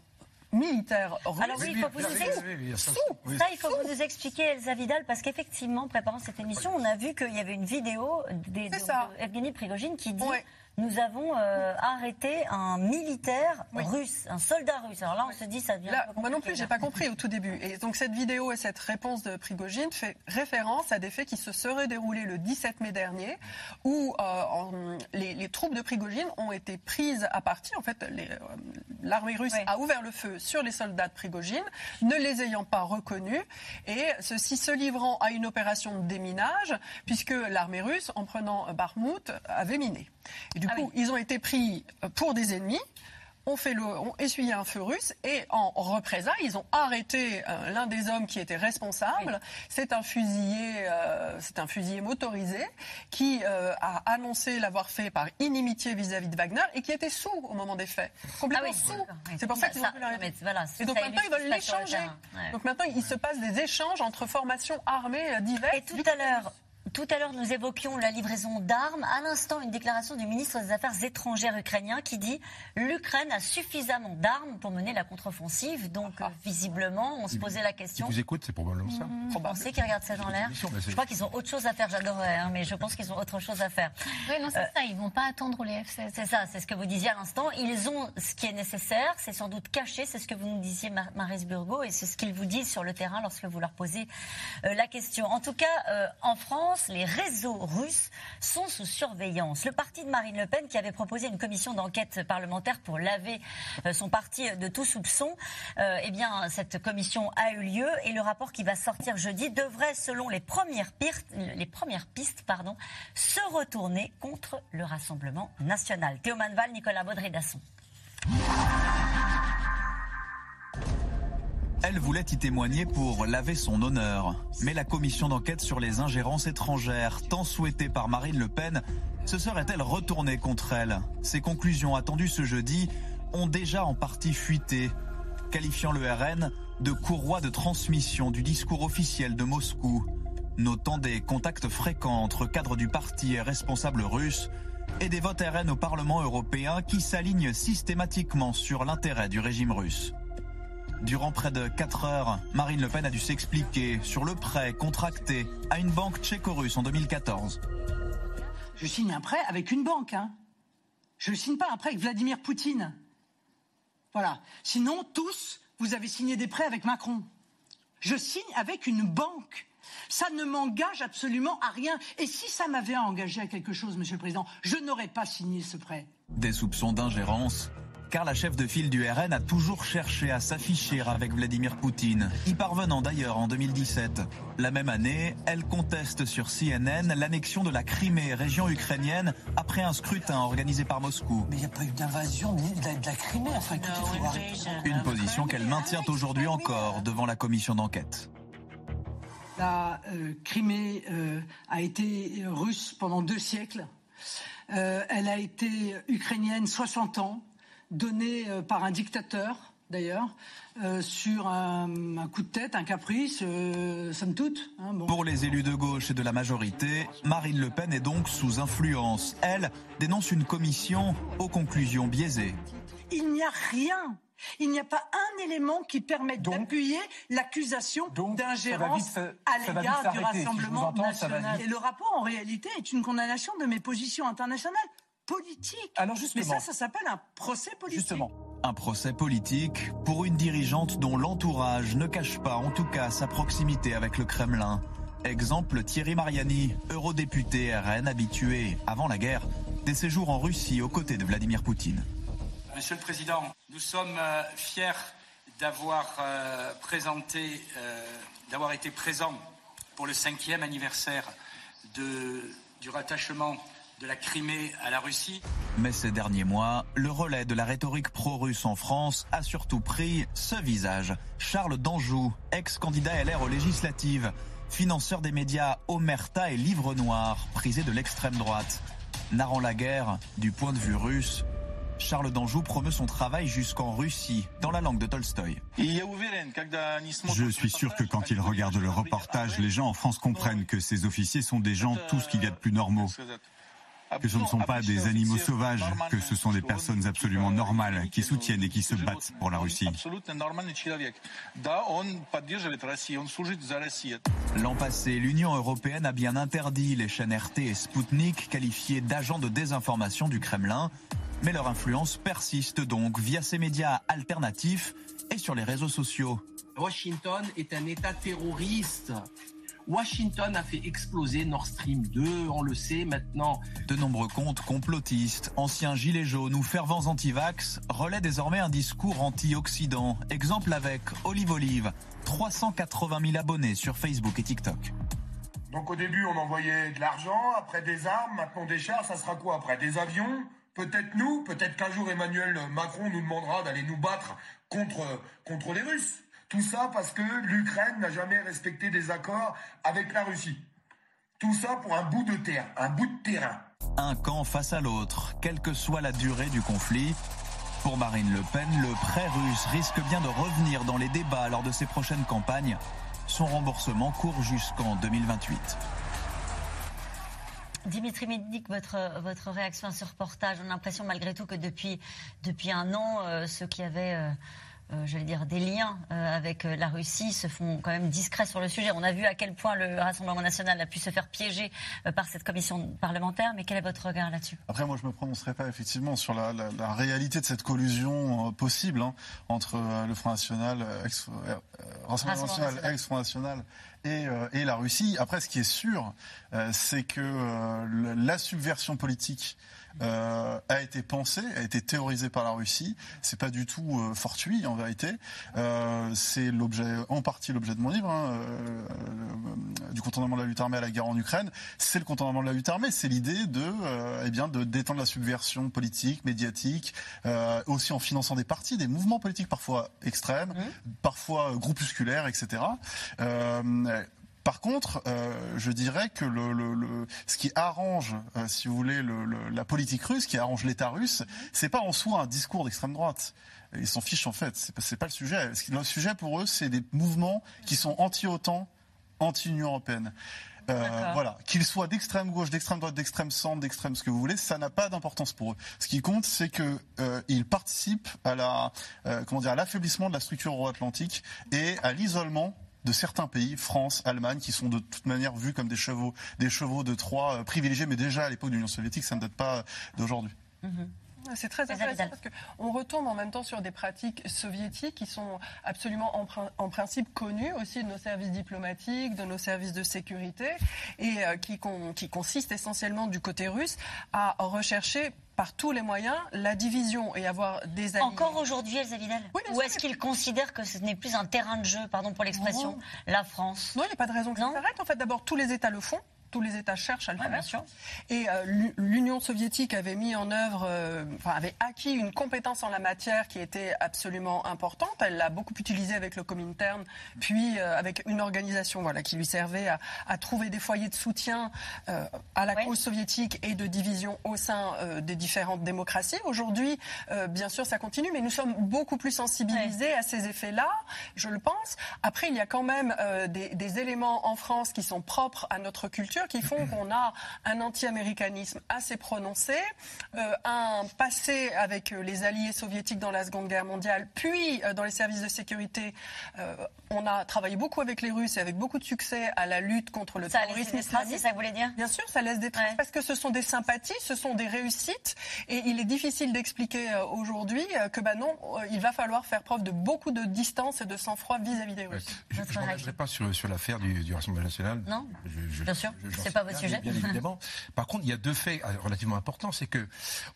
militaire russe. Alors oui, il faut que vous, oui, oui, ça, oui. ça, il faut que vous nous expliquiez, Elsa Vidal, parce qu'effectivement, en préparant cette émission, on a vu qu'il y avait une vidéo des, de, de Evgueni Prigojine qui dit oui. « Nous avons euh, arrêté un militaire oui. russe, un soldat russe ». Alors là, on oui. se dit ça devient là, un peu moi non plus, je n'ai pas compris au tout début. Et donc cette vidéo et cette réponse de Prigojine fait référence à des faits qui se seraient déroulés le dix-sept mai dernier, où euh, en, les, les troupes de Prigojine ont été prises à partie. En fait, les, euh, l'armée russe oui. a ouvert le feu sur les soldats de Prigojine, ne les ayant pas reconnus, et ceux-ci se livrant à une opération de déminage, puisque l'armée russe, en prenant Bakhmout, avait miné. Et du ah coup, oui. ils ont été pris pour des ennemis, ont, fait le, ont essuyé un feu russe et en représailles, ils ont arrêté euh, l'un des hommes qui était responsable. Oui. C'est un fusilier, euh, c'est un fusilier motorisé qui euh, a annoncé l'avoir fait par inimitié vis-à-vis de Wagner et qui était sourd au moment des faits. Complètement ah oui, sourd. Oui. C'est pour ça, ça qu'ils ont pu l'arrêter. Voilà, et donc maintenant, ils veulent l'échanger. Ouais. Donc maintenant, il se passe des échanges entre formations armées diverses. Et tout à l'heure... Tout à l'heure, nous évoquions la livraison d'armes. À l'instant, une déclaration du ministre des Affaires étrangères ukrainien qui dit « L'Ukraine a suffisamment d'armes pour mener la contre-offensive ». Donc, ah, visiblement, on se posait la question. Ils vous écoutent, c'est probablement ça. Mmh, probablement. On sait qu'ils regardent ça dans l'air. Je crois qu'ils ont autre chose à faire, j'adorerais, hein, mais je pense qu'ils ont autre chose à faire. Oui, non, c'est euh, ça, ils ne vont pas attendre les F seize. C'est ça, c'est ce que vous disiez à l'instant. Ils ont ce qui est nécessaire, c'est sans doute caché, c'est ce que vous nous disiez, Mar- Maryse Burgot, et c'est ce qu'ils vous disent sur le terrain lorsque vous leur posez euh, la question. En tout cas, euh, en France, les réseaux russes sont sous surveillance. Le parti de Marine Le Pen, qui avait proposé une commission d'enquête parlementaire pour laver son parti de tout soupçon, euh, eh bien, cette commission a eu lieu et le rapport qui va sortir jeudi devrait, selon les premières pistes, les premières pistes pardon, se retourner contre le Rassemblement National. Théo Manval, Nicolas Baudré-Dasson. Elle voulait y témoigner pour laver son honneur. Mais la commission d'enquête sur les ingérences étrangères, tant souhaitée par Marine Le Pen, se serait-elle retournée contre elle ? Ses conclusions attendues ce jeudi ont déjà en partie fuité, qualifiant le R N de courroie de transmission du discours officiel de Moscou, notant des contacts fréquents entre cadres du parti et responsables russes, et des votes R N au Parlement européen qui s'alignent systématiquement sur l'intérêt du régime russe. Durant près de quatre heures, Marine Le Pen a dû s'expliquer sur le prêt contracté à une banque tchéco-russe en deux mille quatorze. Je signe un prêt avec une banque. Hein. Je ne signe pas un prêt avec Vladimir Poutine. Voilà. Sinon, tous, vous avez signé des prêts avec Macron. Je signe avec une banque. Ça ne m'engage absolument à rien. Et si ça m'avait engagé à quelque chose, Monsieur le Président, je n'aurais pas signé ce prêt. Des soupçons d'ingérence. Car la chef de file du R N a toujours cherché à s'afficher avec Vladimir Poutine, y parvenant d'ailleurs en deux mille dix-sept. La même année, elle conteste sur C N N l'annexion de la Crimée, région ukrainienne, après un scrutin organisé par Moscou. Mais il n'y a pas eu d'invasion de la Crimée, enfin, écoutez, faut voir. Une position qu'elle maintient aujourd'hui encore devant la commission d'enquête. La euh, Crimée euh, a été russe pendant deux siècles. Euh, elle a été ukrainienne soixante ans. Donnée par un dictateur d'ailleurs, euh, sur un, un coup de tête, un caprice, euh, somme toute. Hein, bon. Pour les élus de gauche et de la majorité, Marine Le Pen est donc sous influence. Elle dénonce une commission aux conclusions biaisées. Il n'y a rien. Il n'y a pas un élément qui permette donc d'appuyer l'accusation donc d'ingérence vite, à l'égard du Rassemblement si National. Et le rapport, en réalité, est une condamnation de mes positions internationales politiques. Alors justement, mais ça, ça s'appelle un procès politique. Justement. Un procès politique pour une dirigeante dont l'entourage ne cache pas, en tout cas, sa proximité avec le Kremlin. Exemple Thierry Mariani, eurodéputé R N habitué, avant la guerre, des séjours en Russie aux côtés de Vladimir Poutine. Monsieur le Président, nous sommes fiers d'avoir, euh, présenté, euh, d'avoir été présents pour le cinquième anniversaire de, du rattachement de la Crimée à la Russie. Mais ces derniers mois, le relais de la rhétorique pro-russe en France a surtout pris ce visage. Charles Danjou, ex-candidat L R aux législatives, financeur des médias Omerta et Livre Noir, prisé de l'extrême droite. Narrant la guerre du point de vue russe, Charles Danjou promeut son travail jusqu'en Russie, dans la langue de Tolstoï. Je suis sûr que quand ils regardent le reportage, les gens en France comprennent que ces officiers sont des gens tout ce qu'il y a de plus normaux. Que ce ne sont pas des animaux sauvages, que ce sont des personnes absolument normales qui soutiennent et qui se battent pour la Russie. L'an passé, l'Union européenne a bien interdit les chaînes R T et Sputnik qualifiées d'agents de désinformation du Kremlin. Mais leur influence persiste donc via ces médias alternatifs et sur les réseaux sociaux. Washington est un État terroriste. Washington a fait exploser Nord Stream deux, on le sait maintenant. De nombreux comptes complotistes, anciens gilets jaunes ou fervents anti-vax relaient désormais un discours anti-Occident. Exemple avec Olive Olive, trois cent quatre-vingt mille abonnés sur Facebook et TikTok. Donc au début on envoyait de l'argent, après des armes, maintenant des chars, ça sera quoi après? Des avions? Peut-être nous, peut-être qu'un jour Emmanuel Macron nous demandera d'aller nous battre contre, contre les Russes. Tout ça parce que l'Ukraine n'a jamais respecté des accords avec la Russie. Tout ça pour un bout de terre, un bout de terrain. Un camp face à l'autre, quelle que soit la durée du conflit. Pour Marine Le Pen, le prêt russe risque bien de revenir dans les débats lors de ses prochaines campagnes. Son remboursement court jusqu'en deux mille vingt-huit. Dimitri Minic, votre, votre réaction à ce reportage. On a l'impression malgré tout que depuis, depuis un an, euh, ceux qui avaient... Euh... Euh, j'allais dire, des liens euh, avec euh, la Russie se font quand même discrets sur le sujet. On a vu à quel point le Rassemblement National a pu se faire piéger euh, par cette commission parlementaire, mais quel est votre regard là-dessus ? Après, moi, je ne me prononcerai pas, effectivement, sur la, la, la réalité de cette collusion euh, possible hein, entre euh, le Front National, euh, ex, euh, Rassemblement National, National. ex-Front National et, euh, et la Russie. Après, ce qui est sûr, euh, c'est que euh, la subversion politique Euh, a été pensé, a été théorisé par la Russie. C'est pas du tout euh, fortuit en vérité. Euh, c'est l'objet, en partie l'objet de mon livre, hein, euh, euh, du contournement de la lutte armée à la guerre en Ukraine. C'est le contournement de la lutte armée. C'est l'idée de, euh, eh bien, de détendre la subversion politique, médiatique, euh, aussi en finançant des partis, des mouvements politiques parfois extrêmes, mmh. parfois groupusculaires, et cetera. Euh, Par contre, euh, je dirais que le, le, le, ce qui arrange, euh, si vous voulez, le, le, la politique russe, ce qui arrange l'État russe, c'est pas en soi un discours d'extrême droite. Ils s'en fichent en fait. C'est pas, c'est pas le sujet. Le sujet pour eux, c'est des mouvements qui sont anti-OTAN, anti-Union européenne. Euh, voilà, qu'ils soient d'extrême gauche, d'extrême droite, d'extrême centre, d'extrême ce que vous voulez, ça n'a pas d'importance pour eux. Ce qui compte, c'est que euh, ils participent à la, euh, comment dire, à l'affaiblissement de la structure euro-atlantique et à l'isolement de certains pays, France, Allemagne, qui sont de toute manière vus comme des chevaux, des chevaux de Troie euh, privilégiés, mais déjà à l'époque de l'Union soviétique, ça ne date pas d'aujourd'hui. Mm-hmm. C'est très intéressant parce qu'on retombe en même temps sur des pratiques soviétiques qui sont absolument en, en principe connues aussi de nos services diplomatiques, de nos services de sécurité et qui, qui consistent essentiellement du côté russe à rechercher par tous les moyens la division et avoir des alliés. Encore aujourd'hui, Elsa Vidal ? Oui, ou est-ce qu'ils considèrent que ce n'est plus un terrain de jeu, pardon pour l'expression, non. la France ? Non, il n'y a pas de raison que ça s'arrête. En fait, d'abord, tous les États le font. Tous les États cherchent à le faire. Ouais, et euh, l'Union soviétique avait mis en œuvre, euh, enfin, avait acquis une compétence en la matière qui était absolument importante. Elle l'a beaucoup utilisée avec le Comintern, puis euh, avec une organisation voilà, qui lui servait à, à trouver des foyers de soutien euh, à la ouais. cause soviétique et de division au sein euh, des différentes démocraties. Aujourd'hui, euh, bien sûr, ça continue, mais nous sommes beaucoup plus sensibilisés ouais. à ces effets-là, je le pense. Après, il y a quand même euh, des, des éléments en France qui sont propres à notre culture, qui font qu'on a un anti-américanisme assez prononcé, euh, un passé avec les alliés soviétiques dans la Seconde Guerre mondiale, puis euh, dans les services de sécurité. Euh, on a travaillé beaucoup avec les Russes et avec beaucoup de succès à la lutte contre le ça terrorisme islamiste. Ça voulait dire ? Bien sûr, ça laisse des traces ouais. parce que ce sont des sympathies, ce sont des réussites et il est difficile d'expliquer euh, aujourd'hui euh, que bah non, euh, il va falloir faire preuve de beaucoup de distance et de sang-froid vis-à-vis des Russes. Ouais. Je ne m'engagerai pas sur, sur l'affaire du, du Rassemblement National. Non, je, je... bien sûr. C'est pas votre sujet. Bien évidemment. Par contre, il y a deux faits relativement importants, c'est que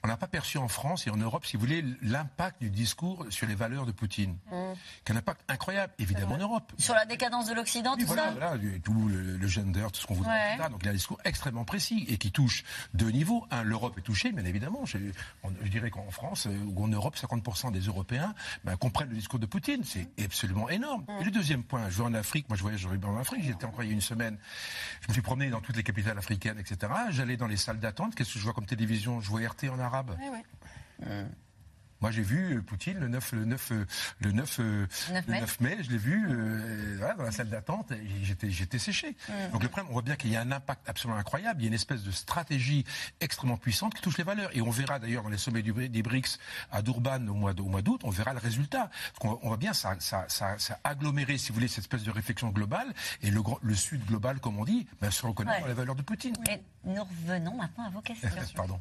on n'a pas perçu en France et en Europe, si vous voulez, l'impact du discours sur les valeurs de Poutine, mmh. qui a un impact incroyable, évidemment en Europe. Sur la décadence de l'Occident, tout voilà, ça. Voilà, tout le, le gender, tout ce qu'on voudrait. Ouais. Etc. Donc il y a un discours extrêmement précis et qui touche deux niveaux. Un, l'Europe est touchée, bien évidemment. Je, on, je dirais qu'en France ou en Europe, cinquante pour cent des Européens ben, comprennent le discours de Poutine. C'est absolument énorme. Mmh. Et le deuxième point, je vais en Afrique. Moi, je voyage en Afrique. J'étais encore il y a une semaine. Je me suis promené dans toutes les capitales africaines, et cetera. J'allais dans les salles d'attente. Qu'est-ce que je vois comme télévision ? Je vois R T en arabe. Oui, oui. Euh... Moi, j'ai vu Poutine le neuf mai. Je l'ai vu euh, voilà, dans la salle d'attente. J'étais, j'étais séché. Mmh. Donc le problème, on voit bien qu'il y a un impact absolument incroyable. Il y a une espèce de stratégie extrêmement puissante qui touche les valeurs. Et on verra d'ailleurs dans les sommets du, des B R I C S à Durban au mois, au mois d'août, on verra le résultat. On, on voit bien ça, ça, ça, ça aggloméré, si vous voulez, cette espèce de réflexion globale. Et le, le Sud global, comme on dit, ben, se reconnaît ouais. dans les valeurs de Poutine. Et nous revenons maintenant à vos questions. Pardon.